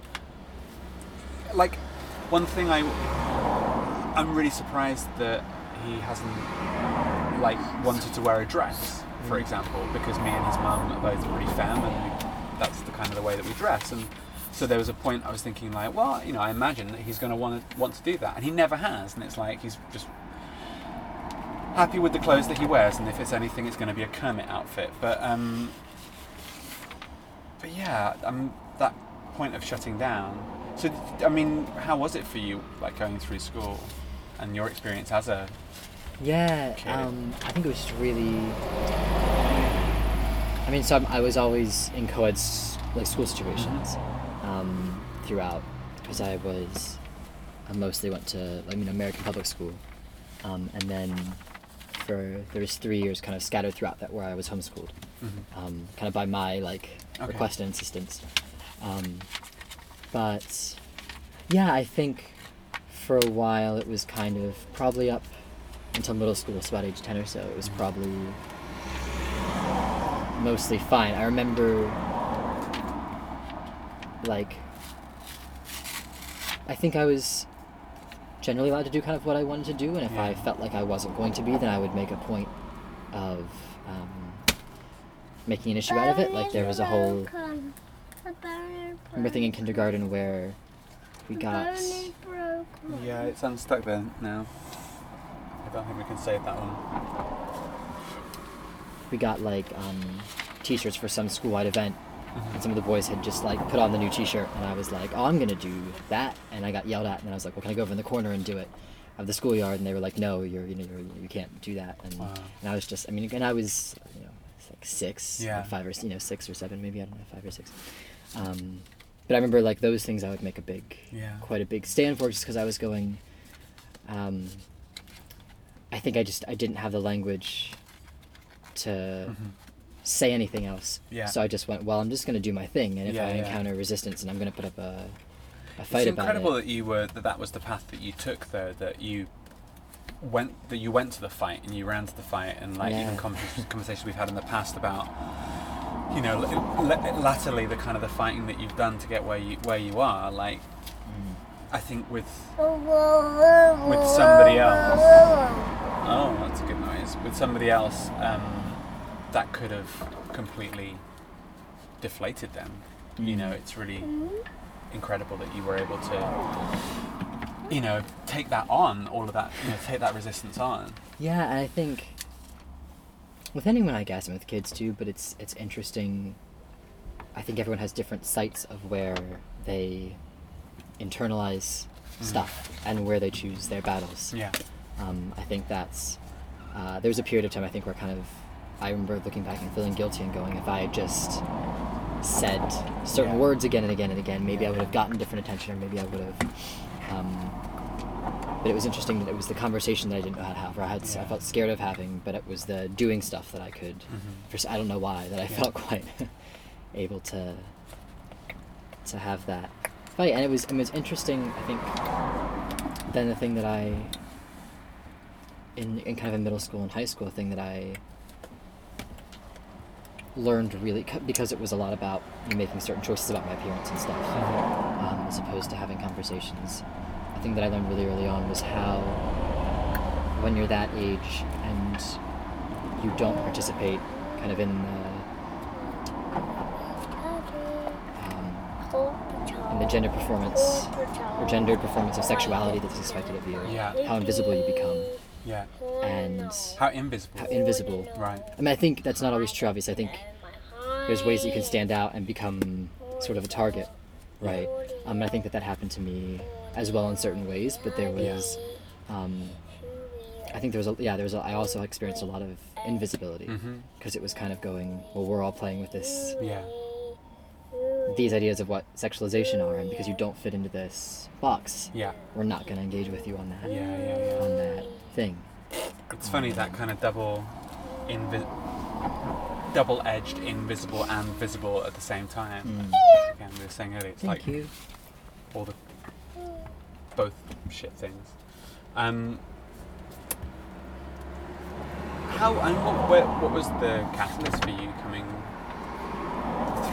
like, one thing I'm really surprised that he hasn't, like, wanted to wear a dress, for example, because me and his mum are both really femme, and that's the kind of the way that we dress. And so there was a point I was thinking, like, well, you know, I imagine that he's going to want to do that, and he never has. And it's like he's just happy with the clothes that he wears, and if it's anything, it's going to be a Kermit outfit. But yeah, that point of shutting down. So, I mean, how was it for you, like, going through school and your experience as a kid? I think it was just really... I mean, so I was always in co-ed, like, school situations throughout, because I mostly went to, like, you know, American public school, and then there was 3 years kind of scattered throughout that where I was homeschooled, kind of by my, like, request and insistence. But, yeah, I think for a while it was kind of probably up until middle school, so about age 10 or so, it was probably mostly fine. I remember, like, I think I was generally allowed to do kind of what I wanted to do, and if I felt like I wasn't going to be, then I would make a point of making an issue out of it. Like, there was a whole... I remember thing in kindergarten where we got... Yeah, it's unstuck there now. I don't think we can save that one. We got, like, t-shirts for some school-wide event, and some of the boys had just, like, put on the new t-shirt, and I was like, oh, I'm going to do that, and I got yelled at, and then I was like, well, can I go over in the corner and do it of the schoolyard? And they were like, no, you can't do that, and, wow. And I was just, I mean, and I was, you know, like 6, or 5 or, you know, 6 or 7 maybe, I don't know, 5 or 6. But I remember, like, those things I would make quite a big stand for, just because I was going, I think I didn't have the language to say anything else. Yeah. So I just went, well, I'm just going to do my thing, and if I encounter resistance, and I'm going to put up a fight about it. It's incredible that that was the path that you took, though, that you... went to the fight, and you ran to the fight, and, like, even conversations we've had in the past about, you know, latterly the kind of the fighting that you've done to get where you are, like, I think with somebody else, oh, that's a good noise, with somebody else, that could have completely deflated them. You know, it's really incredible that you were able to, you know, take that on, all of that, you know, take that resistance on. Yeah, and I think with anyone, I guess, and with kids too, but it's interesting. I think everyone has different sites of where they internalize stuff and where they choose their battles. Yeah. I think that's, there was a period of time, I think, where kind of, I remember looking back and feeling guilty and going, if I had just said certain words again and again and again, maybe I would have gotten different attention, or maybe I would have, but it was interesting that it was the conversation that I didn't know how to have, or I felt scared of having, but it was the doing stuff that I could, I don't know why, that I felt quite able to have that fight. And it was interesting, I think, then the thing that I, in kind of in middle school and high school, the thing that I learned really, because it was a lot about making certain choices about my parents and stuff, as opposed to having conversations. The thing that I learned really early on was how, when you're that age and you don't participate kind of in the gender performance or gendered performance of sexuality that's expected of you, how invisible you become. Yeah. And how invisible. Right. I mean, I think that's not always true, obviously. I think there's ways that you can stand out and become sort of a target, right? And I think that happened to me as well in certain ways, but there was, I think I also experienced a lot of invisibility, because it was kind of going, well, we're all playing with this, these ideas of what sexualization are, and because you don't fit into this box, we're not going to engage with you on that, on that thing. It's funny, that kind of double-edged, invisible and visible at the same time. Again, we were saying earlier, it's Thank like you. All the both shit things. What was the catalyst for you coming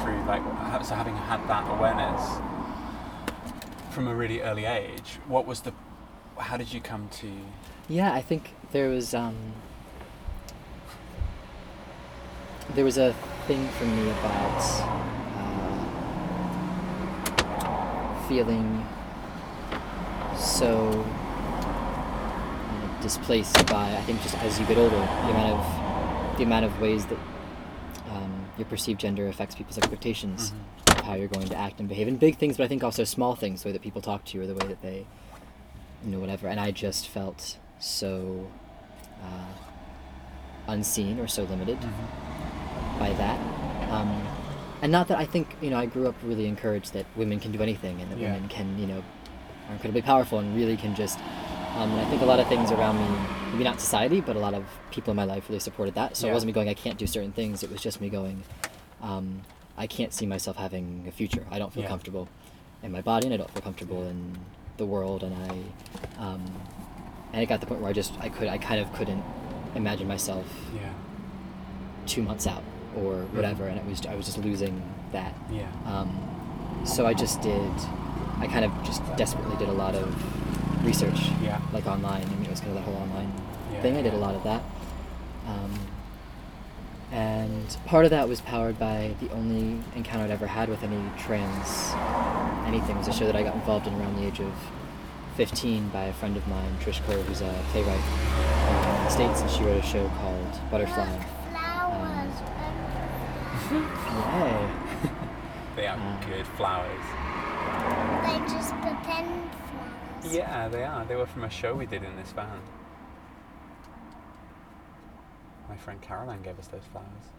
through? Like, so having had that awareness from a really early age, how did you come to? Yeah, I think there was a thing for me about feeling so displaced by, I think, just as you get older, the amount of ways that your perceived gender affects people's expectations of how you're going to act and behave, and big things, but I think also small things, the way that people talk to you or the way that they, whatever. And I just felt so unseen or so limited by that. And not that I think, I grew up really encouraged that women can do anything, and that women can, are incredibly powerful and really can just, and I think a lot of things around me, maybe not society, but a lot of people in my life really supported that. So it wasn't me going, I can't do certain things. It was just me going, I can't see myself having a future. I don't feel comfortable in my body, and I don't feel comfortable in the world. And I, and it got to the point where I kind of couldn't imagine myself 2 months out or whatever. And I was just losing that. Yeah. So I kind of just desperately did a lot of research, like online. It was kind of that whole online thing. I did a lot of that. And part of that was powered by the only encounter I'd ever had with any trans anything. It was a show that I got involved in around the age of 15 by a friend of mine, Trish Kerr, who's a playwright in the States, and she wrote a show called Butterfly. They are good flowers. They just pretend flowers. Yeah, they are. They were from a show we did in this van. My friend Caroline gave us those flowers.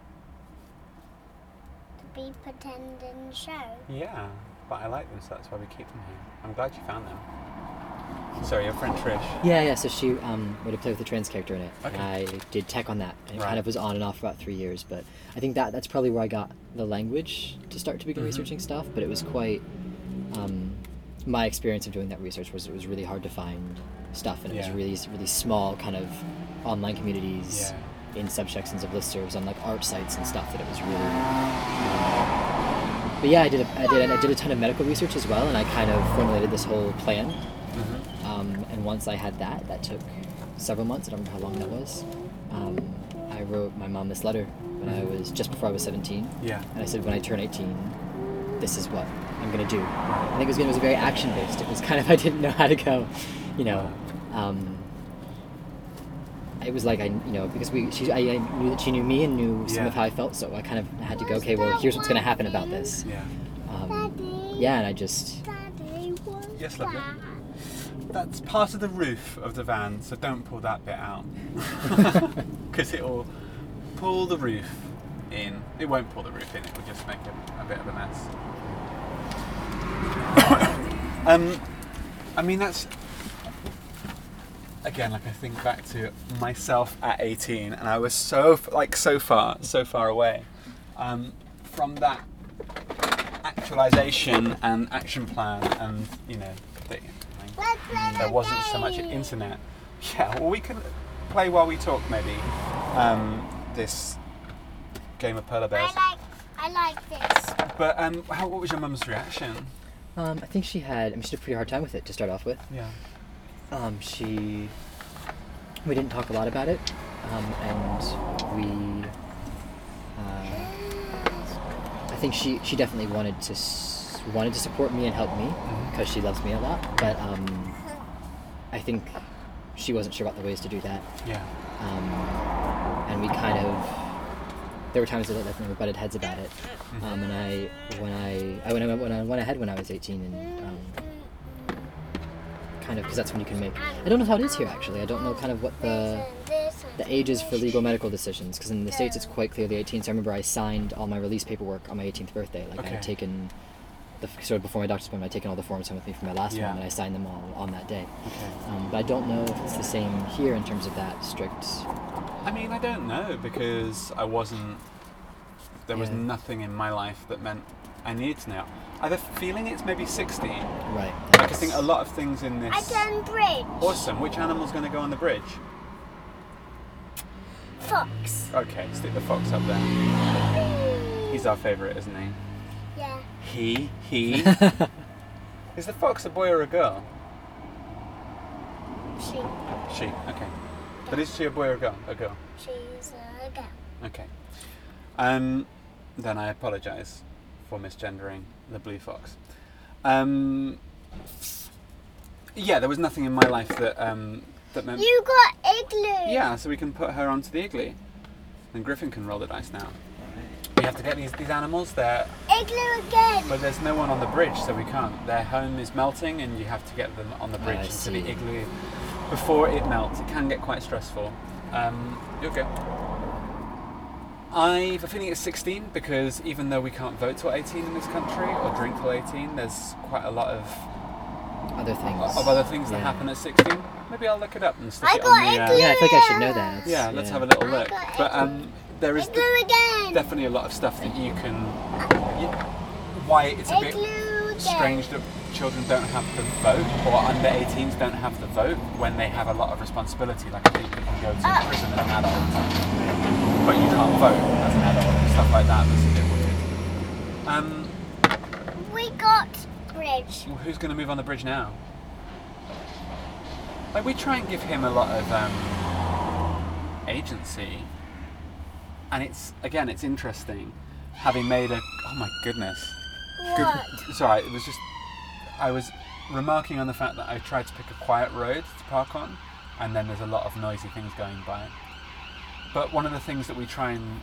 To be pretending show? Yeah, but I like them, so that's why we keep them here. I'm glad you found them. Sorry, your friend Trish. Yeah, so she would have played with a trans character in it, and I did tech on that, and it kind of was on and off for about 3 years, but I think that's probably where I got the language to start to begin researching stuff, but it was quite, my experience of doing that research was it was really hard to find stuff, and it was really, really small kind of online communities, in subsections of listservs on like art sites and stuff that it was really. But yeah, I did a ton of medical research as well, and I kind of formulated this whole plan. And once I had that took several months. I don't remember how long that was. I wrote my mom this letter when I was just before I was 17. Yeah. And I said, when I turn 18, this is what I'm going to do. I think it was very action-based. It was kind of, I didn't know how to go, you know. It was like, because I knew that she knew me and knew some of how I felt, so I kind of had to go, okay, well, here's what's going to happen about this. Yeah. And I just... Yes, lovely. That's part of the roof of the van, so don't pull that bit out. Because it will pull the roof in. It won't pull the roof in, it will just make a bit of a mess. I mean, that's... Again, like I think back to myself at 18, and I was so far away from that actualization and action plan, and there wasn't so much internet. Yeah, well, we could play while we talk, maybe. This game of polar bears. I like this. But what was your mum's reaction? I think she had a pretty hard time with it to start off with. Yeah. We didn't talk a lot about it, and we, I think she definitely wanted to support me and help me, because she loves me a lot, but I think she wasn't sure about the ways to do that. Yeah. And we kind of, there were times that I definitely butted heads about it, and I went ahead when I was 18, and because that's when you can make. I don't know how it is here actually. I don't know kind of what the age is for legal medical decisions, because in the States it's quite clearly 18. So I remember I signed all my release paperwork on my 18th birthday. Like I had taken before my doctor's appointment, I'd taken all the forms home with me from my last one, and I signed them all on that day. Okay. But I don't know if it's the same here in terms of that strict. I mean, I don't know, because I wasn't. There was nothing in my life that meant I needed to know. I have a feeling it's maybe 16. Right. Like I think a lot of things in this... I done bridge. Awesome. Which animal's going to go on the bridge? Fox. Okay, stick the fox up there. He's our favourite, isn't he? Yeah. He. Is the fox a boy or a girl? She, okay. But is she a boy or a girl? A girl. She's a girl. Okay. Then I apologise for misgendering the blue fox. There was nothing in my life that that meant... You got igloo! Yeah, so we can put her onto the igloo. And Griffin can roll the dice now. We have to get these animals there. Igloo again! But there's no one on the bridge, so we can't. Their home is melting, and you have to get them on the bridge into the igloo before it melts. It can get quite stressful. You'll go. I have a feeling it's 16, because even though we can't vote till 18 in this country, or drink till 18, there's quite a lot of other things that happen at 16. Maybe I'll look it up and stick it on the... I think I should know that. Yeah, let's have a little look. But there is definitely a lot of stuff that you can... why it's a bit strange that children don't have the vote, or under 18s don't have the vote, when they have a lot of responsibility. Like, I think you can go to prison as an adult, but you can't vote as an adult and stuff like that. That's a bit weird. We got bridge. Well, who's going to move on the bridge now? Like, we try and give him a lot of agency, and it's interesting having made a... Oh my goodness! What? Sorry, it was just I was remarking on the fact that I tried to pick a quiet road to park on, and then there's a lot of noisy things going by. But one of the things that we try and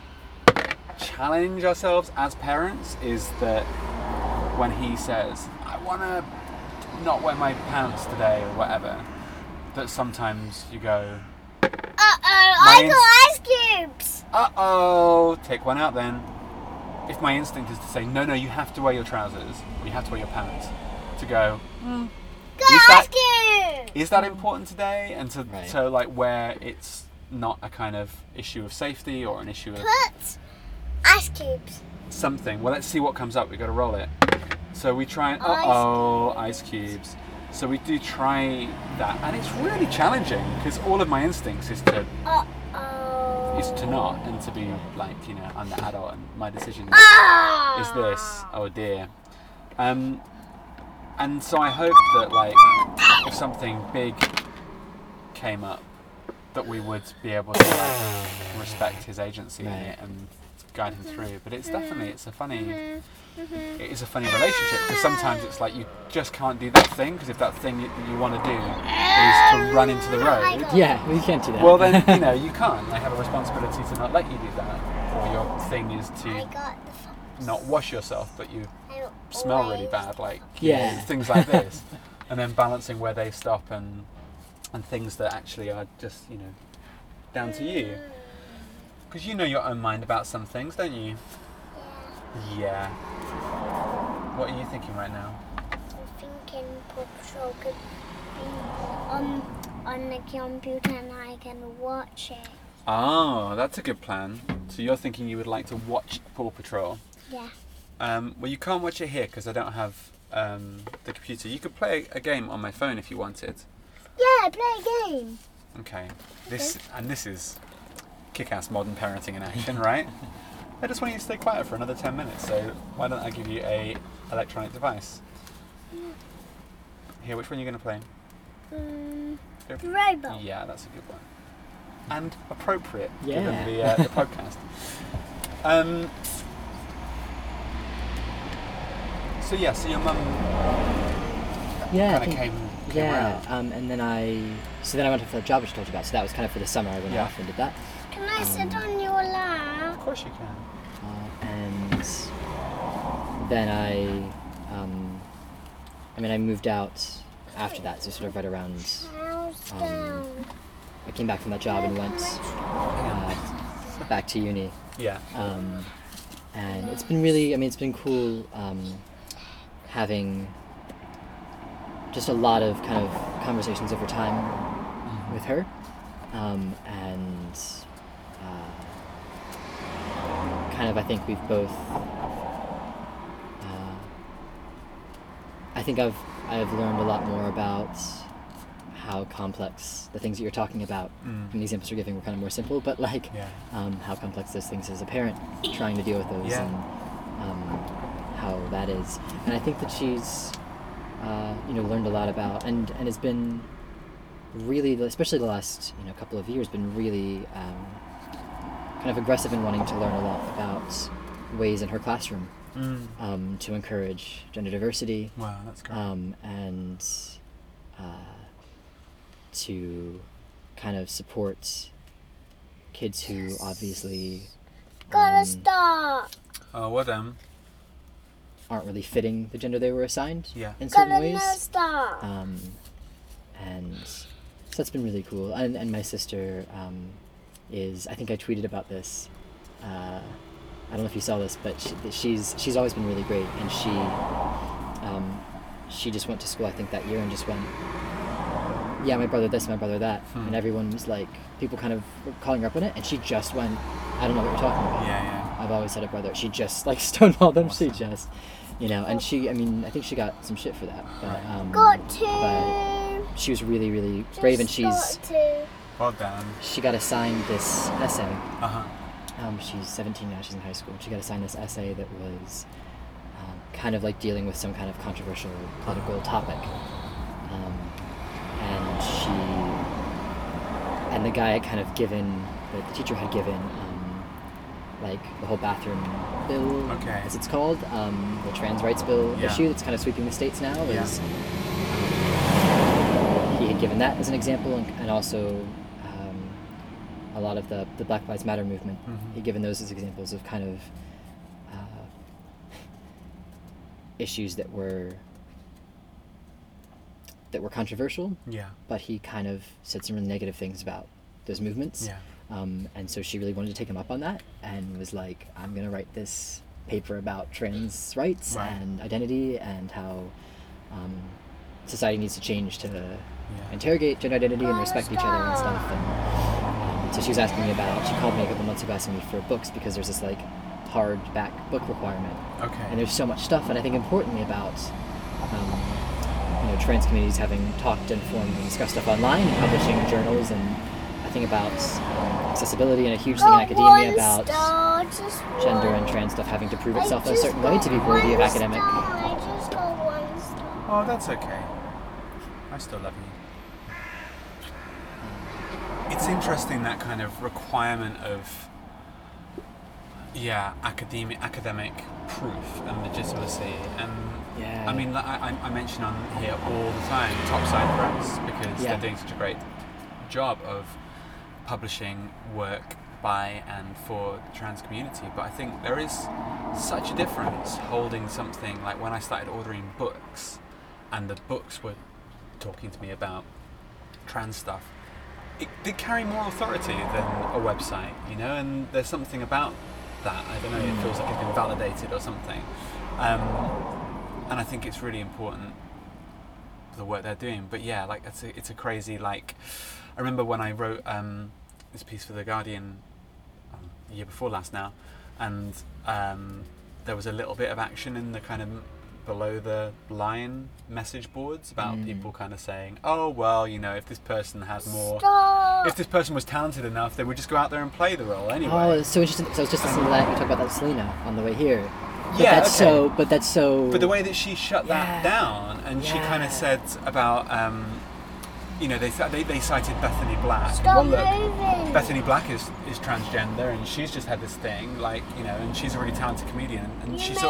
challenge ourselves as parents is that when he says, I want to not wear my pants today or whatever, that sometimes you go... I got ice cubes! Uh-oh, take one out then. If my instinct is to say, no, you have to wear your trousers, or you have to wear your pants, to go... Is that important today? And to like where it's... not a kind of issue of safety or an issue of... Put ice cubes. Something. Well, let's see what comes up. We've got to roll it. So we try and... Ice cubes. So we do try that. And it's really challenging, because all of my instincts is to... Is to not, and to be like, I'm the adult, and my decision is this. Oh, dear. And so I hope that, like, if something big came up, that we would be able to respect his agency in it and guide him through. But it's definitely, it is a funny relationship, because sometimes it's like you just can't do that thing, because if that thing you want to do is to run into the road, yeah, well, you can't do that. Well, then you know you can't. They have a responsibility to not let you do that, or your thing is to not wash yourself, but you smell really bad, like you know, things like this, and then balancing where they stop and things that actually are just, you know, down to you, because you know your own mind about some things, don't you? Yeah. What are you thinking right now? I'm thinking Paw Patrol could be on the computer and I can watch it. Oh, that's a good plan. So you're thinking you would like to watch Paw Patrol? Yeah. Well, you can't watch it here because I don't have the computer. You could play a game on my phone if you wanted. Yeah, play a game. Okay. This is kick-ass modern parenting in action, right? I just want you to stay quiet for another 10 minutes, so why don't I give you a electronic device? Here, which one are you going to play? The robot. Yeah, that's a good one. And appropriate, given the podcast. So your mum kind of came around. And then I went off for a job, which I told you about, so that was kind of for the summer. I went off and did that. Can I sit on your lap? Of course you can. And then I moved out after that, so sort of right around, I came back from that job and went back to uni. Yeah. And it's been really, it's been cool having just a lot of kind of conversations over time with her. Kind of, I think we've both, I think I've learned a lot more about how complex the things that you're talking about, and the examples you're giving were kind of more simple, but like how complex those things as a parent, trying to deal with those and how that is. And I think that she's, learned a lot about, and it's been really, especially the last, couple of years, been really, kind of aggressive in wanting to learn a lot about ways in her classroom to encourage gender diversity. Wow, that's great. And to kind of support kids who obviously gotta stop. Oh, what them? Aren't really fitting the gender they were assigned. Yeah. In certain ways. Stop. And so that's been really cool. And my sister. I think I tweeted about this. I don't know if you saw this, but she's always been really great, and she just went to school I think that year and just went, yeah, my brother this, my brother that, and everyone was like, people kind of were calling her up on it, and she just went, I don't know what you're talking about. Yeah. I've always had a brother. She just like stonewalled them. Awesome. She just, and she, I think she got some shit for that, but but she was really, really brave, and she's. Well done. She got assigned this essay. She's 17 now, she's in high school. She got assigned this essay that was kind of like dealing with some kind of controversial political topic. And the guy had kind of given, the teacher had given, like the whole bathroom bill, as it's called, the trans rights bill issue that's kind of sweeping the states now. Is, he had given that as an example, and also... a lot of the Black Lives Matter movement, he'd given those as examples of kind of issues that were controversial. Yeah. But he kind of said some really negative things about those movements. Yeah. And so she really wanted to take him up on that, and was like, "I'm going to write this paper about trans rights and identity, and how society needs to change to interrogate gender identity and respect each other and stuff." And, so she was asking me about, she called me a couple months ago asking me for books, because there's this like hardback book requirement. Okay. And there's so much stuff, and I think importantly about trans communities having talked and formed and discussed stuff online and publishing journals, and I think about accessibility, and a huge thing in academia about gender and trans stuff having to prove itself in a certain way to be worthy of academic. I just got one star. Oh, that's okay. I still love you. It's interesting, that kind of requirement of yeah, academic proof and legitimacy. And I mean, I mention on here all the time Topside Press, because they're doing such a great job of publishing work by and for the trans community. But I think there is such a difference holding something like when I started ordering books and the books were talking to me about trans stuff, it did carry more authority than a website, you know, and there's something about that, I don't know, it feels like it's been validated or something. And I think it's really important, the work they're doing. But yeah, like it's a crazy, like, I remember when I wrote this piece for The Guardian the year before last now, and there was a little bit of action in the kind of below the line message boards about people kind of saying, oh, well, you know, if this person has more, if this person was talented enough, they would just go out there and play the role anyway. Oh, so interesting. So it's just listening to that, you talk about that Selena on the way here. But yeah, that's okay. But the way that she shut that down, and she kind of said about, you know, they cited Bethany Black. Look, Bethany Black is transgender, and she's just had this thing, like, you know, and she's a really talented comedian, and you she's.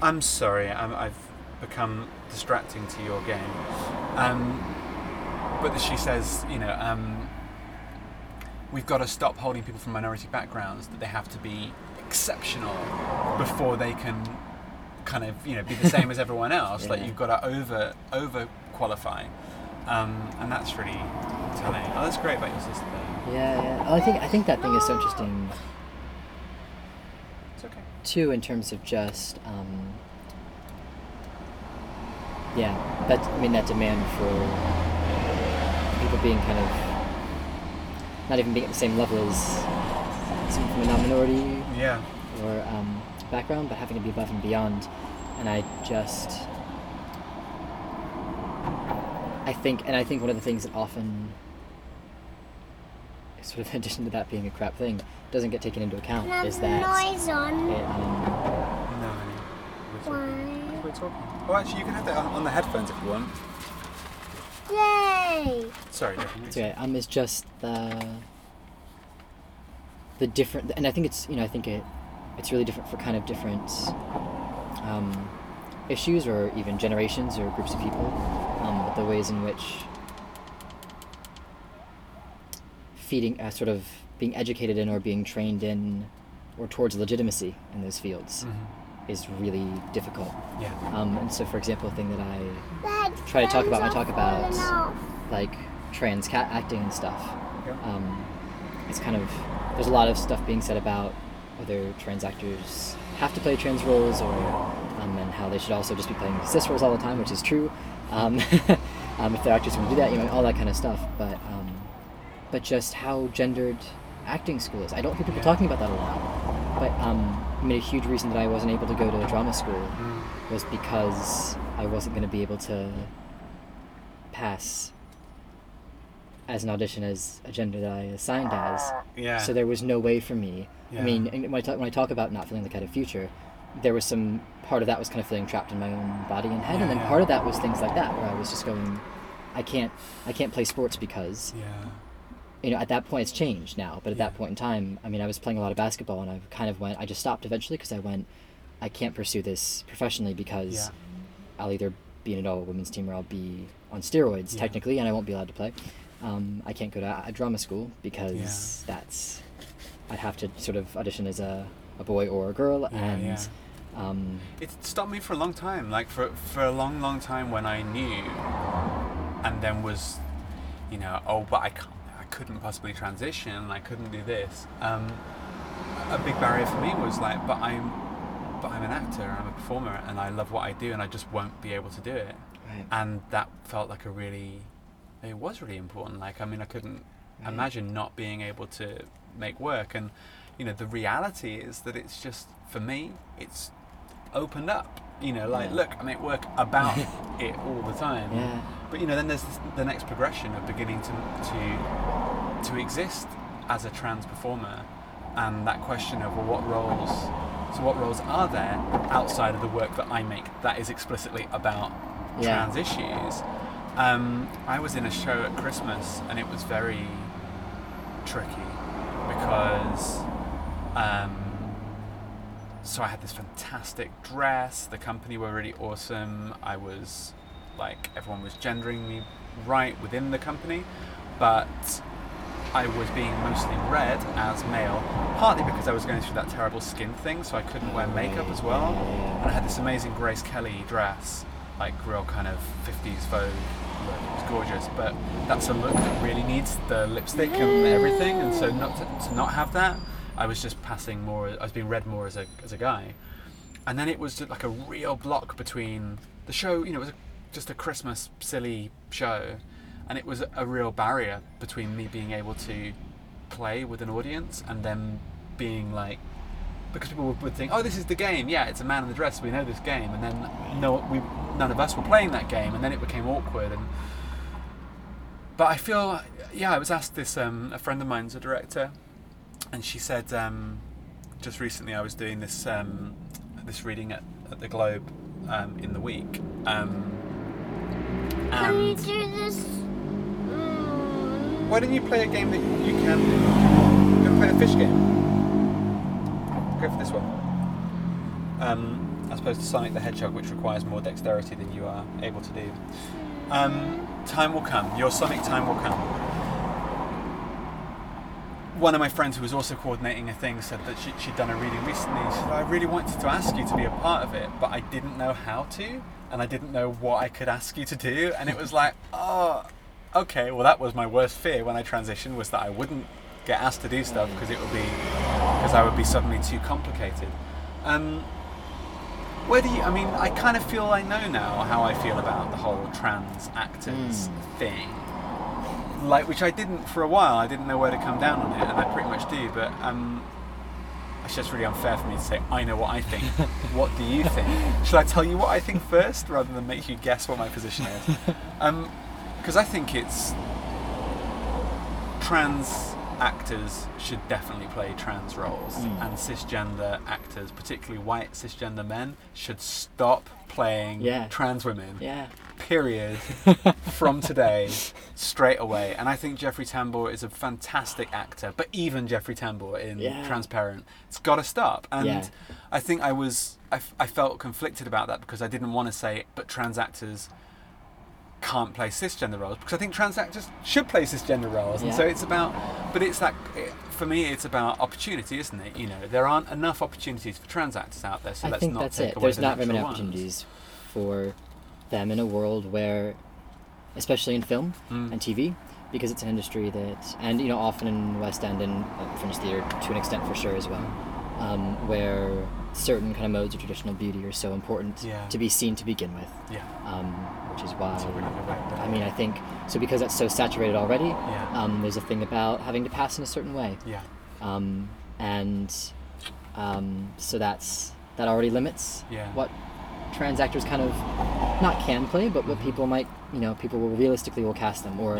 I'm sorry, I've become distracting to your game. But she says, you know, we've got to stop holding people from minority backgrounds that they have to be exceptional before they can kind of, you know, be the same as everyone else. Like, you've got to over qualify, and that's really telling. Oh, that's great about your sister. Yeah. Oh, I think that thing is so interesting. Too, in terms of just that demand for people being kind of not even being at the same level as someone from a non-minority or background, but having to be above and beyond. And I think one of the things that often, sort of in addition to that being a crap thing, doesn't get taken into account, is that noise on. We're talking. Oh, actually, you can have that on the headphones if you want. Yay! Sorry, it's okay. It's just the different, and I think it's, you know, I think it's really different for kind of different issues or even generations or groups of people, but the ways in which feeding, sort of being educated in or being trained in or towards legitimacy in those fields is really difficult. Yeah. And so, for example, a thing that I try to talk about when I talk about, like, trans cat acting and stuff, it's kind of, there's a lot of stuff being said about whether trans actors have to play trans roles, or and how they should also just be playing cis roles all the time, which is true. If they're actors who do that, you know, all that kind of stuff. But just how gendered acting school is. I don't hear people talking about that a lot. But a huge reason that I wasn't able to go to drama school was because I wasn't going to be able to pass as an audition as a gender that I assigned as. Yeah. So there was no way for me. Yeah. I mean, and when I talk about not feeling like I had a future, there was some part of that was kind of feeling trapped in my own body and head, and then part of that was things like that, where I was just going, I can't play sports because... Yeah. You know, at that point, it's changed now, but at that point in time, I mean, I was playing a lot of basketball, and I kind of went, I just stopped eventually because I can't pursue this professionally because I'll either be in an all-women's team or I'll be on steroids, technically, and I won't be allowed to play. I can't go to a drama school because I'd have to sort of audition as a boy or a girl, and... Yeah. It stopped me for a long time, like, for a long, long time when I knew, and then was, you know, oh, but I couldn't possibly transition, and I couldn't do this. A big barrier for me was like, but I'm an actor, and I'm a performer, and I love what I do, and I just won't be able to do it. Right. And that felt like it was really important. Like, I mean, I couldn't imagine not being able to make work. And, you know, the reality is that it's just, for me, it's opened up. You know, like, look, I make work about it all the time. Yeah. But, you know, then there's the next progression of beginning to exist as a trans performer, and that question of, well, what roles are there outside of the work that I make that is explicitly about trans issues? I was in a show at Christmas, and it was very tricky because So I had this fantastic dress. The company were really awesome. I was like, everyone was gendering me right within the company, but I was being mostly read as male, partly because I was going through that terrible skin thing, so I couldn't wear makeup as well. And I had this amazing Grace Kelly dress, like real kind of 50s Vogue look. It was gorgeous, but that's a look that really needs the lipstick and everything, and so not to have that, I was just passing more. I was being read more as a guy. And then it was just like a real block between the show. You know, it was just a Christmas silly show. And it was a real barrier between me being able to play with an audience and them being like, because people would think, oh, this is the game. Yeah, it's a man in the dress. We know this game. And then none of us were playing that game. And then it became awkward. But I feel, yeah, I was asked this, a friend of mine's a director, and she said, just recently I was doing this this reading at the Globe in the week. Can we do this? Why don't you play a game that you can do? You can play a fish game. Go for this one. As opposed to Sonic the Hedgehog, which requires more dexterity than you are able to do. Time will come. Your Sonic time will come. One of my friends who was also coordinating a thing said that she'd done a reading recently. She said, I really wanted to ask you to be a part of it, but I didn't know how to, and I didn't know what I could ask you to do. And it was like, oh... Okay, well that was my worst fear when I transitioned, was that I wouldn't get asked to do stuff because I would be suddenly too complicated. I kind of feel I know now how I feel about the whole trans actors thing. Like, which I didn't for a while. I didn't know where to come down on it, and I pretty much do, but it's just really unfair for me to say, I know what I think. What do you think? Shall I tell you what I think first, rather than make you guess what my position is? Because I think it's... Trans actors should definitely play trans roles, and cisgender actors, particularly white cisgender men, should stop playing trans women. Yeah. Period. From today, straight away. And I think Jeffrey Tambor is a fantastic actor, but even Jeffrey Tambor in Transparent, it's got to stop. And I think I felt conflicted about that, because I didn't want to say, but trans actors can't play cisgender roles, because I think trans actors should play cisgender roles, and so it's about, but it's like, for me it's about opportunity, isn't it? You know, there aren't enough opportunities for trans actors out there, so let's not take away the natural ones. I think that's it. There's not very many opportunities for them in a world where, especially in film and TV, because it's an industry that, and you know, often in West End and French theatre to an extent for sure as well, where certain kind of modes of traditional beauty are so important to be seen to begin with. Yeah. Which is why, I think, so because that's so saturated already, there's a thing about having to pass in a certain way. Yeah. So that already limits what trans actors kind of, not can play, but what people might, you know, people will realistically will cast them, or,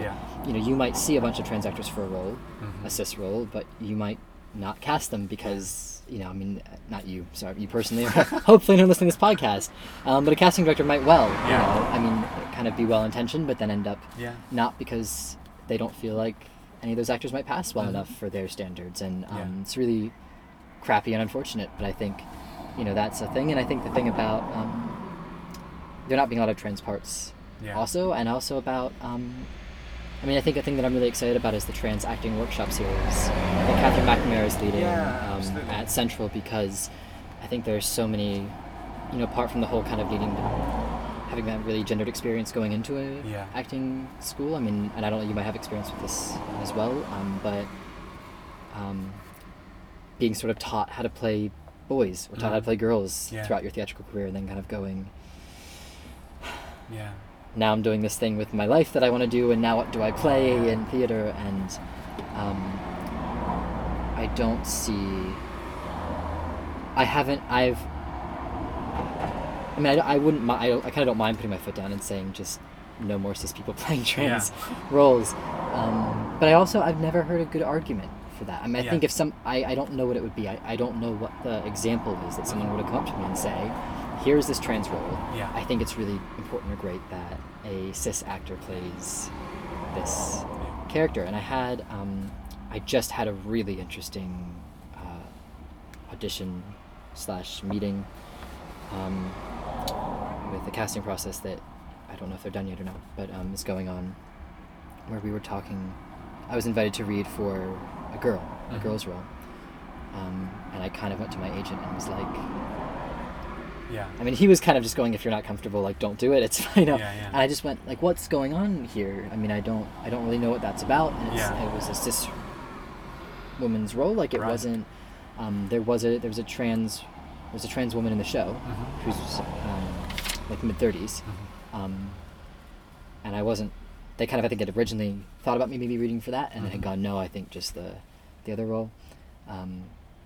you know, you might see a bunch of trans actors for a role, a cis role, but you might not cast them because... You know, I mean, not you, sorry, you personally, hopefully not listening to this podcast, but a casting director might kind of be well-intentioned, but then end up not, because they don't feel like any of those actors might pass well enough for their standards, and it's really crappy and unfortunate, but I think, you know, that's a thing, and I think the thing about there not being a lot of trans parts also about... I think a thing that I'm really excited about is the trans acting workshop series that Catherine McNamara is leading at Central, because I think there's so many, you know, apart from the whole kind of needing to, having that really gendered experience going into a acting school. I mean, and I don't know, you might have experience with this as well, but being sort of taught how to play boys or taught how to play girls throughout your theatrical career, and then kind of going, now I'm doing this thing with my life that I want to do, and now what do I play in theater? And I kind of don't mind putting my foot down and saying just no more cis people playing trans roles. But I've never heard a good argument for that. I mean, I think if I don't know what it would be. I don't know what the example is that someone would have come up to me and say, here's this trans role. Yeah. I think it's really important or great that a cis actor plays this character. And I just had a really interesting audition slash meeting with the casting process that I don't know if they're done yet or not, but is going on, where we were talking. I was invited to read for a girl, a girl's role, and I kind of went to my agent and was like, yeah. I mean, he was kind of just going, if you're not comfortable, like, don't do it. It's fine. You know? Yeah, yeah. And I just went, like, what's going on here? I mean, I don't really know what that's about. And it was a cis woman's role. Like, it wasn't. There was a trans woman in the show, who's like mid-30s, and I wasn't. They kind of, I think, had originally thought about me maybe reading for that, and had gone, no, I think just the other role.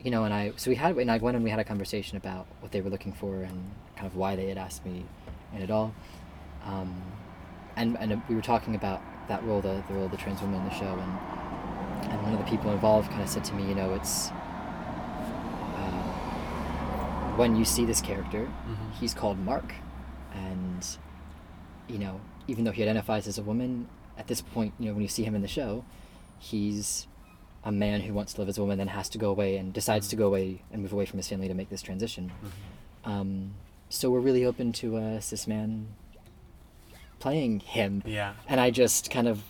You know, and we had a conversation about what they were looking for and kind of why they had asked me in it all. And we were talking about that role, the role of the trans woman in the show, and one of the people involved kind of said to me, you know, it's when you see this character, he's called Mark, and, you know, even though he identifies as a woman, at this point, you know, when you see him in the show, he's a man who wants to live as a woman, then has to go away and decides to go away and move away from his family to make this transition. So we're really open to a cis man playing him. Yeah. And I just kind of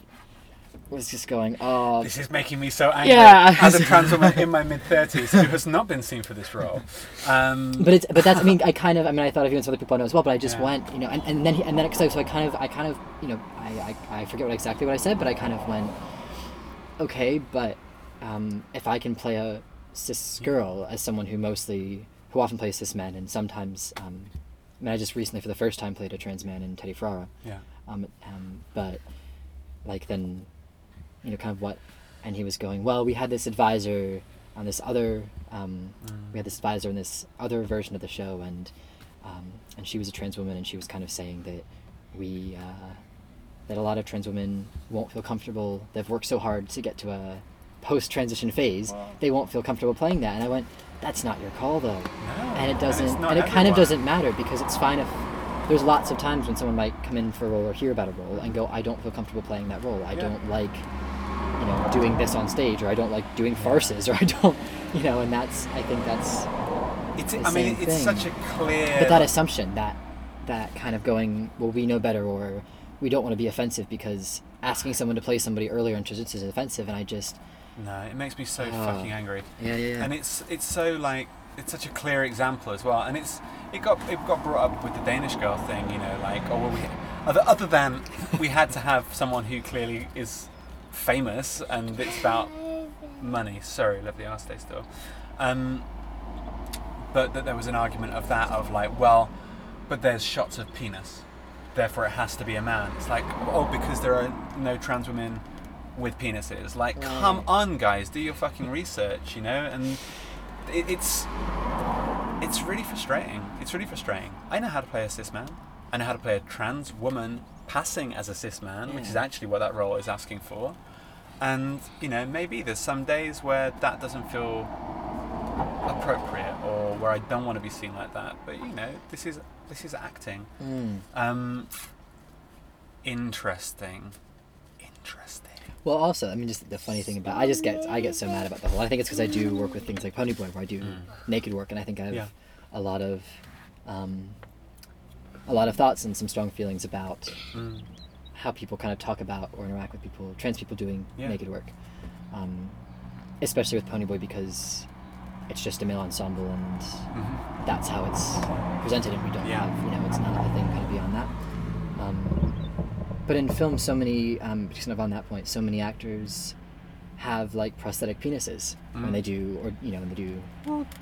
was just going, oh, this is making me so angry. Yeah. As a trans woman in my mid-30s who has not been seen for this role. But that's, I thought of you and some other people I know as well, but I just went, you know, and then, you know, I forget exactly what I said, but I kind of went, okay, but if I can play a cis girl as someone who often plays cis men, and sometimes, I mean, I just recently for the first time played a trans man in Teddy Ferrara. Yeah. But like then, you know, kind of what, and he was going, well, we had this advisor on this other, in this other version of the show, and she was a trans woman, and she was kind of saying that we, that a lot of trans women won't feel comfortable. They've worked so hard to get to a post-transition phase, they won't feel comfortable playing that. And I went, that's not your call, though. No, and it doesn't, and it kind of doesn't matter, because it's fine if there's lots of times when someone might come in for a role or hear about a role and go, I don't feel comfortable playing that role. I don't like, you know, doing this on stage, or I don't like doing farces, or I don't, you know. And that's, I think that's. It's such a clear. But that assumption, that kind of going, well, we know better, or we don't want to be offensive, because asking someone to play somebody earlier in transition is offensive, and I just. No, it makes me so fucking angry. Yeah. And it's so like, it's such a clear example as well. And it got brought up with the Danish girl thing, you know, like, oh well, other than we had to have someone who clearly is famous, and it's about money. Sorry, let the arse stay still. But that there was an argument of that, of like, well, but there's shots of penis, therefore it has to be a man. It's like, oh, because there are no trans women with penises. Like, come on, guys, do your fucking research, you know. And it's really frustrating. It's really frustrating. I know how to play a cis man. I know how to play a trans woman passing as a cis man, which is actually what that role is asking for. And you know, maybe there's some days where that doesn't feel appropriate, or where I don't want to be seen like that. But you know, this is acting. Interesting. Well, also, I mean, just the funny thing about I get so mad about the whole. I think it's because I do work with things like Ponyboy, where I do naked work, and I think I have a lot of thoughts and some strong feelings about how people kind of talk about or interact with people, trans people doing naked work, especially with Ponyboy, because it's just a male ensemble, and that's how it's presented, and we don't have, you know, it's not a thing kind of beyond that. But in film, so many, just kind of on that point, so many actors have like prosthetic penises when they do, or you know, when they do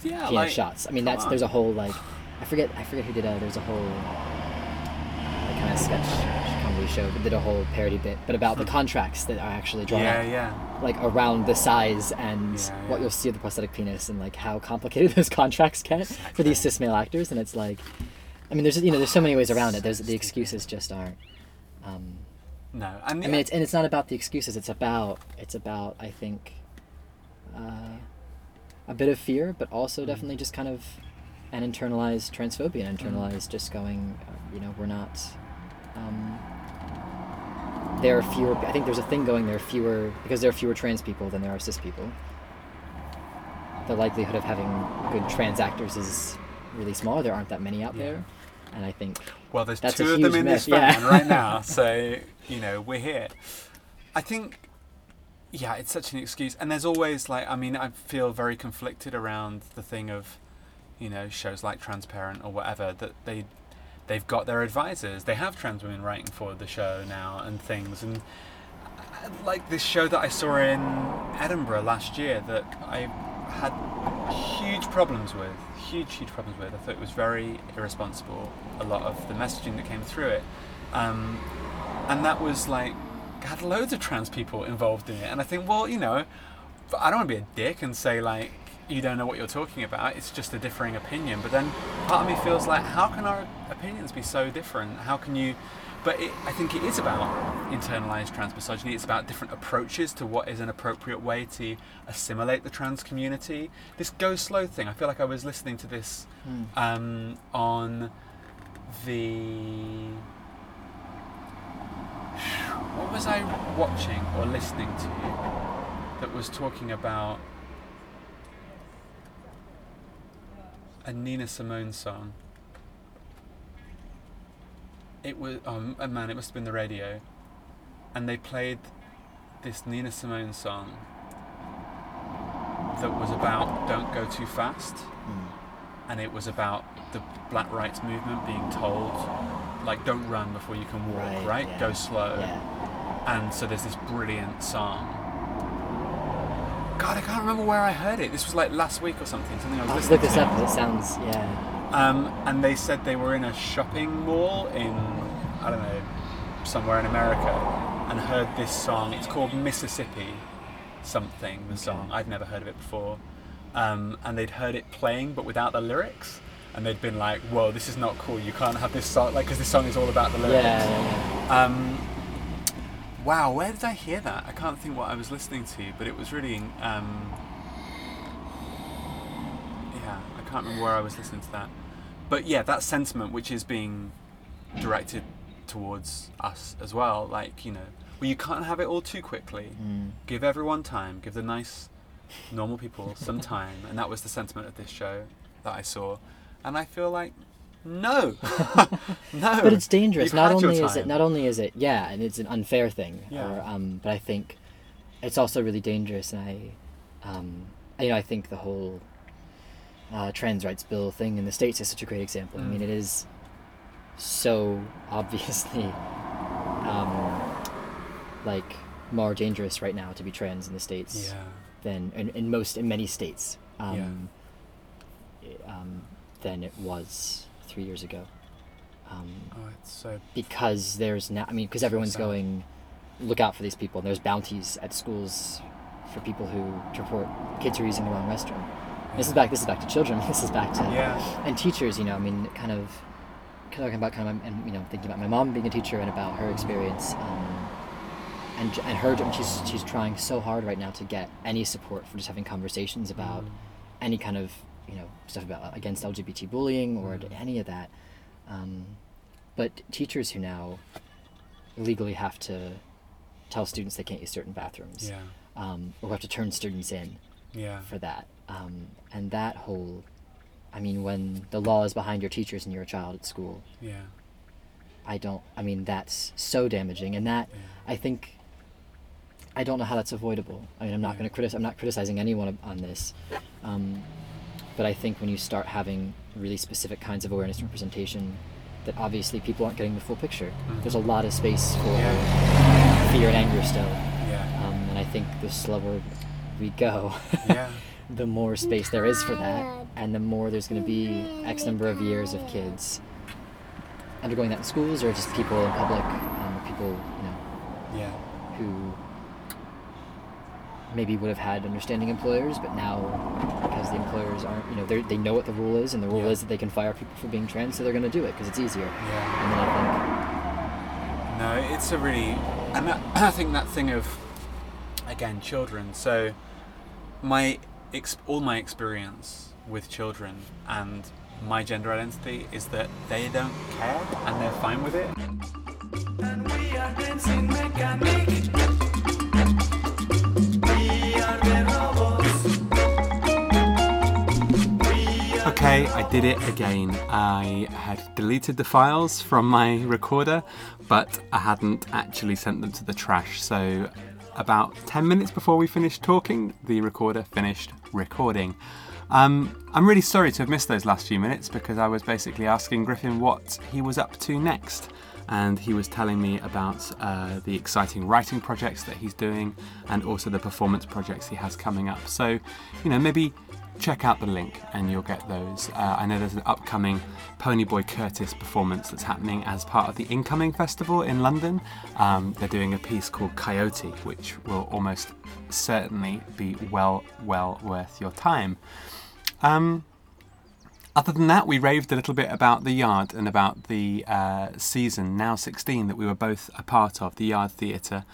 penis shots. I mean, there's a whole like, I forget who did it. There's a whole like, kind of sketch comedy show that did a whole parody bit, but about the contracts that are actually drawn up, like around the size and what you'll see of the prosthetic penis, and like how complicated those contracts get for these cis male actors. And it's like, I mean, there's so many ways around it. The excuses just aren't. No, I mean, it's not about the excuses. It's about I think a bit of fear, but also definitely just kind of an internalized transphobia, and internalized just going, you know, we're not. There are fewer. I think there's a thing going. There are fewer trans people than there are cis people. the likelihood of having good transactors is really small. There aren't that many out there. And I think, well, there's that's two a of them in myth. This phone right now. So, you know, we're here. I think, yeah, it's such an excuse. And there's always like, I mean, I feel very conflicted around the thing of, you know, shows like Transparent or whatever, that they've got their advisors. They have trans women writing for the show now and things. And like this show that I saw in Edinburgh last year that I had huge problems with. I thought it was very irresponsible, a lot of the messaging that came through it, and that was like had loads of trans people involved in it. And I think, well, you know, I don't want to be a dick and say like you don't know what you're talking about, it's just a differing opinion, but then part of me feels like, how can our opinions be so different? How can you? But I think it is about internalised trans misogyny. It's about different approaches to what is an appropriate way to assimilate the trans community. This go slow thing, I feel like I was listening to this on the... What was I watching or listening to that was talking about a Nina Simone song? It was, oh man, it must have been the radio. And they played this Nina Simone song that was about don't go too fast. And it was about the Black Rights Movement being told, like, don't run before you can walk, right? Yeah. Go slow. Yeah. And so there's this brilliant song. God, I can't remember where I heard it. This was like last week or something I was listening to. Look this up, because it sounds, and they said they were in a shopping mall in, I don't know, somewhere in America, and heard this song. It's called Mississippi something, the song. I'd never heard of it before. And they'd heard it playing, but without the lyrics. And they'd been like, whoa, this is not cool. You can't have this song, like, because this song is all about the lyrics. Yeah. Wow, where did I hear that? I can't think what I was listening to, but it was really... I can't remember where I was listening to that. But yeah, that sentiment, which is being directed towards us as well, like, you know, well, you can't have it all too quickly. Give everyone time. Give the nice, normal people some time. And that was the sentiment of this show that I saw. And I feel like, no. But it's dangerous. Not only is it, and it's an unfair thing. Yeah. But I think it's also really dangerous. And I think the whole... trans rights bill thing in the States is such a great example. I mean, it is so obviously more dangerous right now to be trans in the States than in many states than it was 3 years ago. It's so... Because there's now, because everyone's going, look out for these people. And there's bounties at schools for people who report kids who are using the wrong restroom. This is back to children. This is back to and teachers. Talking about thinking about my mom being a teacher and about her experience, and her. And she's trying so hard right now to get any support for just having conversations about any kind of stuff about against LGBT bullying or any of that. But teachers who now legally have to tell students they can't use certain bathrooms, or have to turn students in for that. And that whole, when the law is behind your teachers and you're a child at school, that's so damaging. And that, I think, I don't know how that's avoidable. I'm not going to I'm not criticizing anyone on this. But I think when you start having really specific kinds of awareness and representation, that obviously people aren't getting the full picture. There's a lot of space for fear and anger still. And I think the slower we go, the more space there is for that, and the more there's going to be X number of years of kids undergoing that in schools, or just people in public, who maybe would have had understanding employers, but now because the employers aren't, they know what the rule is, and the rule is that they can fire people for being trans, so they're going to do it because it's easier. And then I think... No, it's a really... And I think that thing of, again, children, so... all my experience with children and my gender identity is that they don't care and they're fine with it. And we are dancing mechanics. We are the robots. Okay, I did it again. I had deleted the files from my recorder, but I hadn't actually sent them to the trash, so about 10 minutes before we finished talking, the recorder finished recording. I'm really sorry to have missed those last few minutes because I was basically asking Griffin what he was up to next, and he was telling me about the exciting writing projects that he's doing and also the performance projects he has coming up. So, you know, maybe check out the link and you'll get those. I know there's an upcoming Ponyboy Curtis performance that's happening as part of the Incoming Festival in London. They're doing a piece called Coyote, which will almost certainly be well worth your time. Other than that, we raved a little bit about the Yard and about the season, Now 16, that we were both a part of, the Yard Theatre.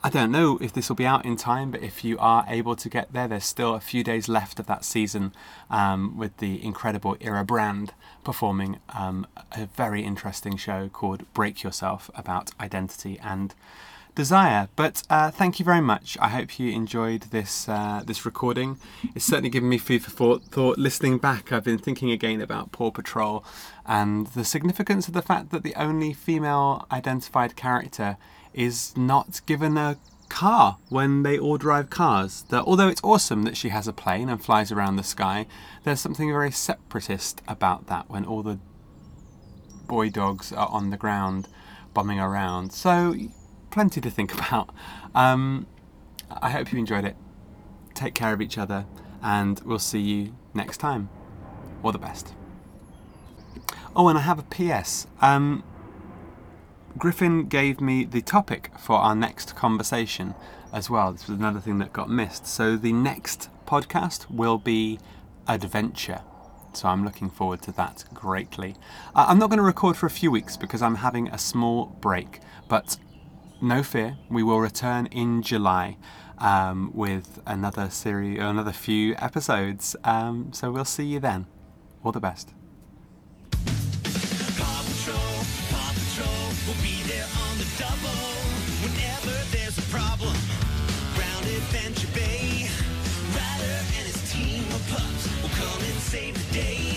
I don't know if this will be out in time, but if you are able to get there, there's still a few days left of that season with the incredible Ira Brand performing a very interesting show called Break Yourself about identity and desire. But thank you very much. I hope you enjoyed this this recording. It's certainly given me food for thought. Listening back, I've been thinking again about Paw Patrol and the significance of the fact that the only female identified character is not given a car when they all drive cars. That although it's awesome that she has a plane and flies around the sky, there's something very separatist about that when all the boy dogs are on the ground bombing around. So plenty to think about. I hope you enjoyed it. Take care of each other and we'll see you next time. All the best. Oh, and I have a PS. Griffin gave me the topic for our next conversation as well. This was another thing that got missed. So the next podcast will be adventure. So I'm looking forward to that greatly. I'm not going to record for a few weeks because I'm having a small break, but no fear, we will return in July with another series, or another few episodes. So we'll see you then. All the best. We'll be there on the double whenever there's a problem. Round Adventure Bay, Ryder and his team of pups will come and save the day.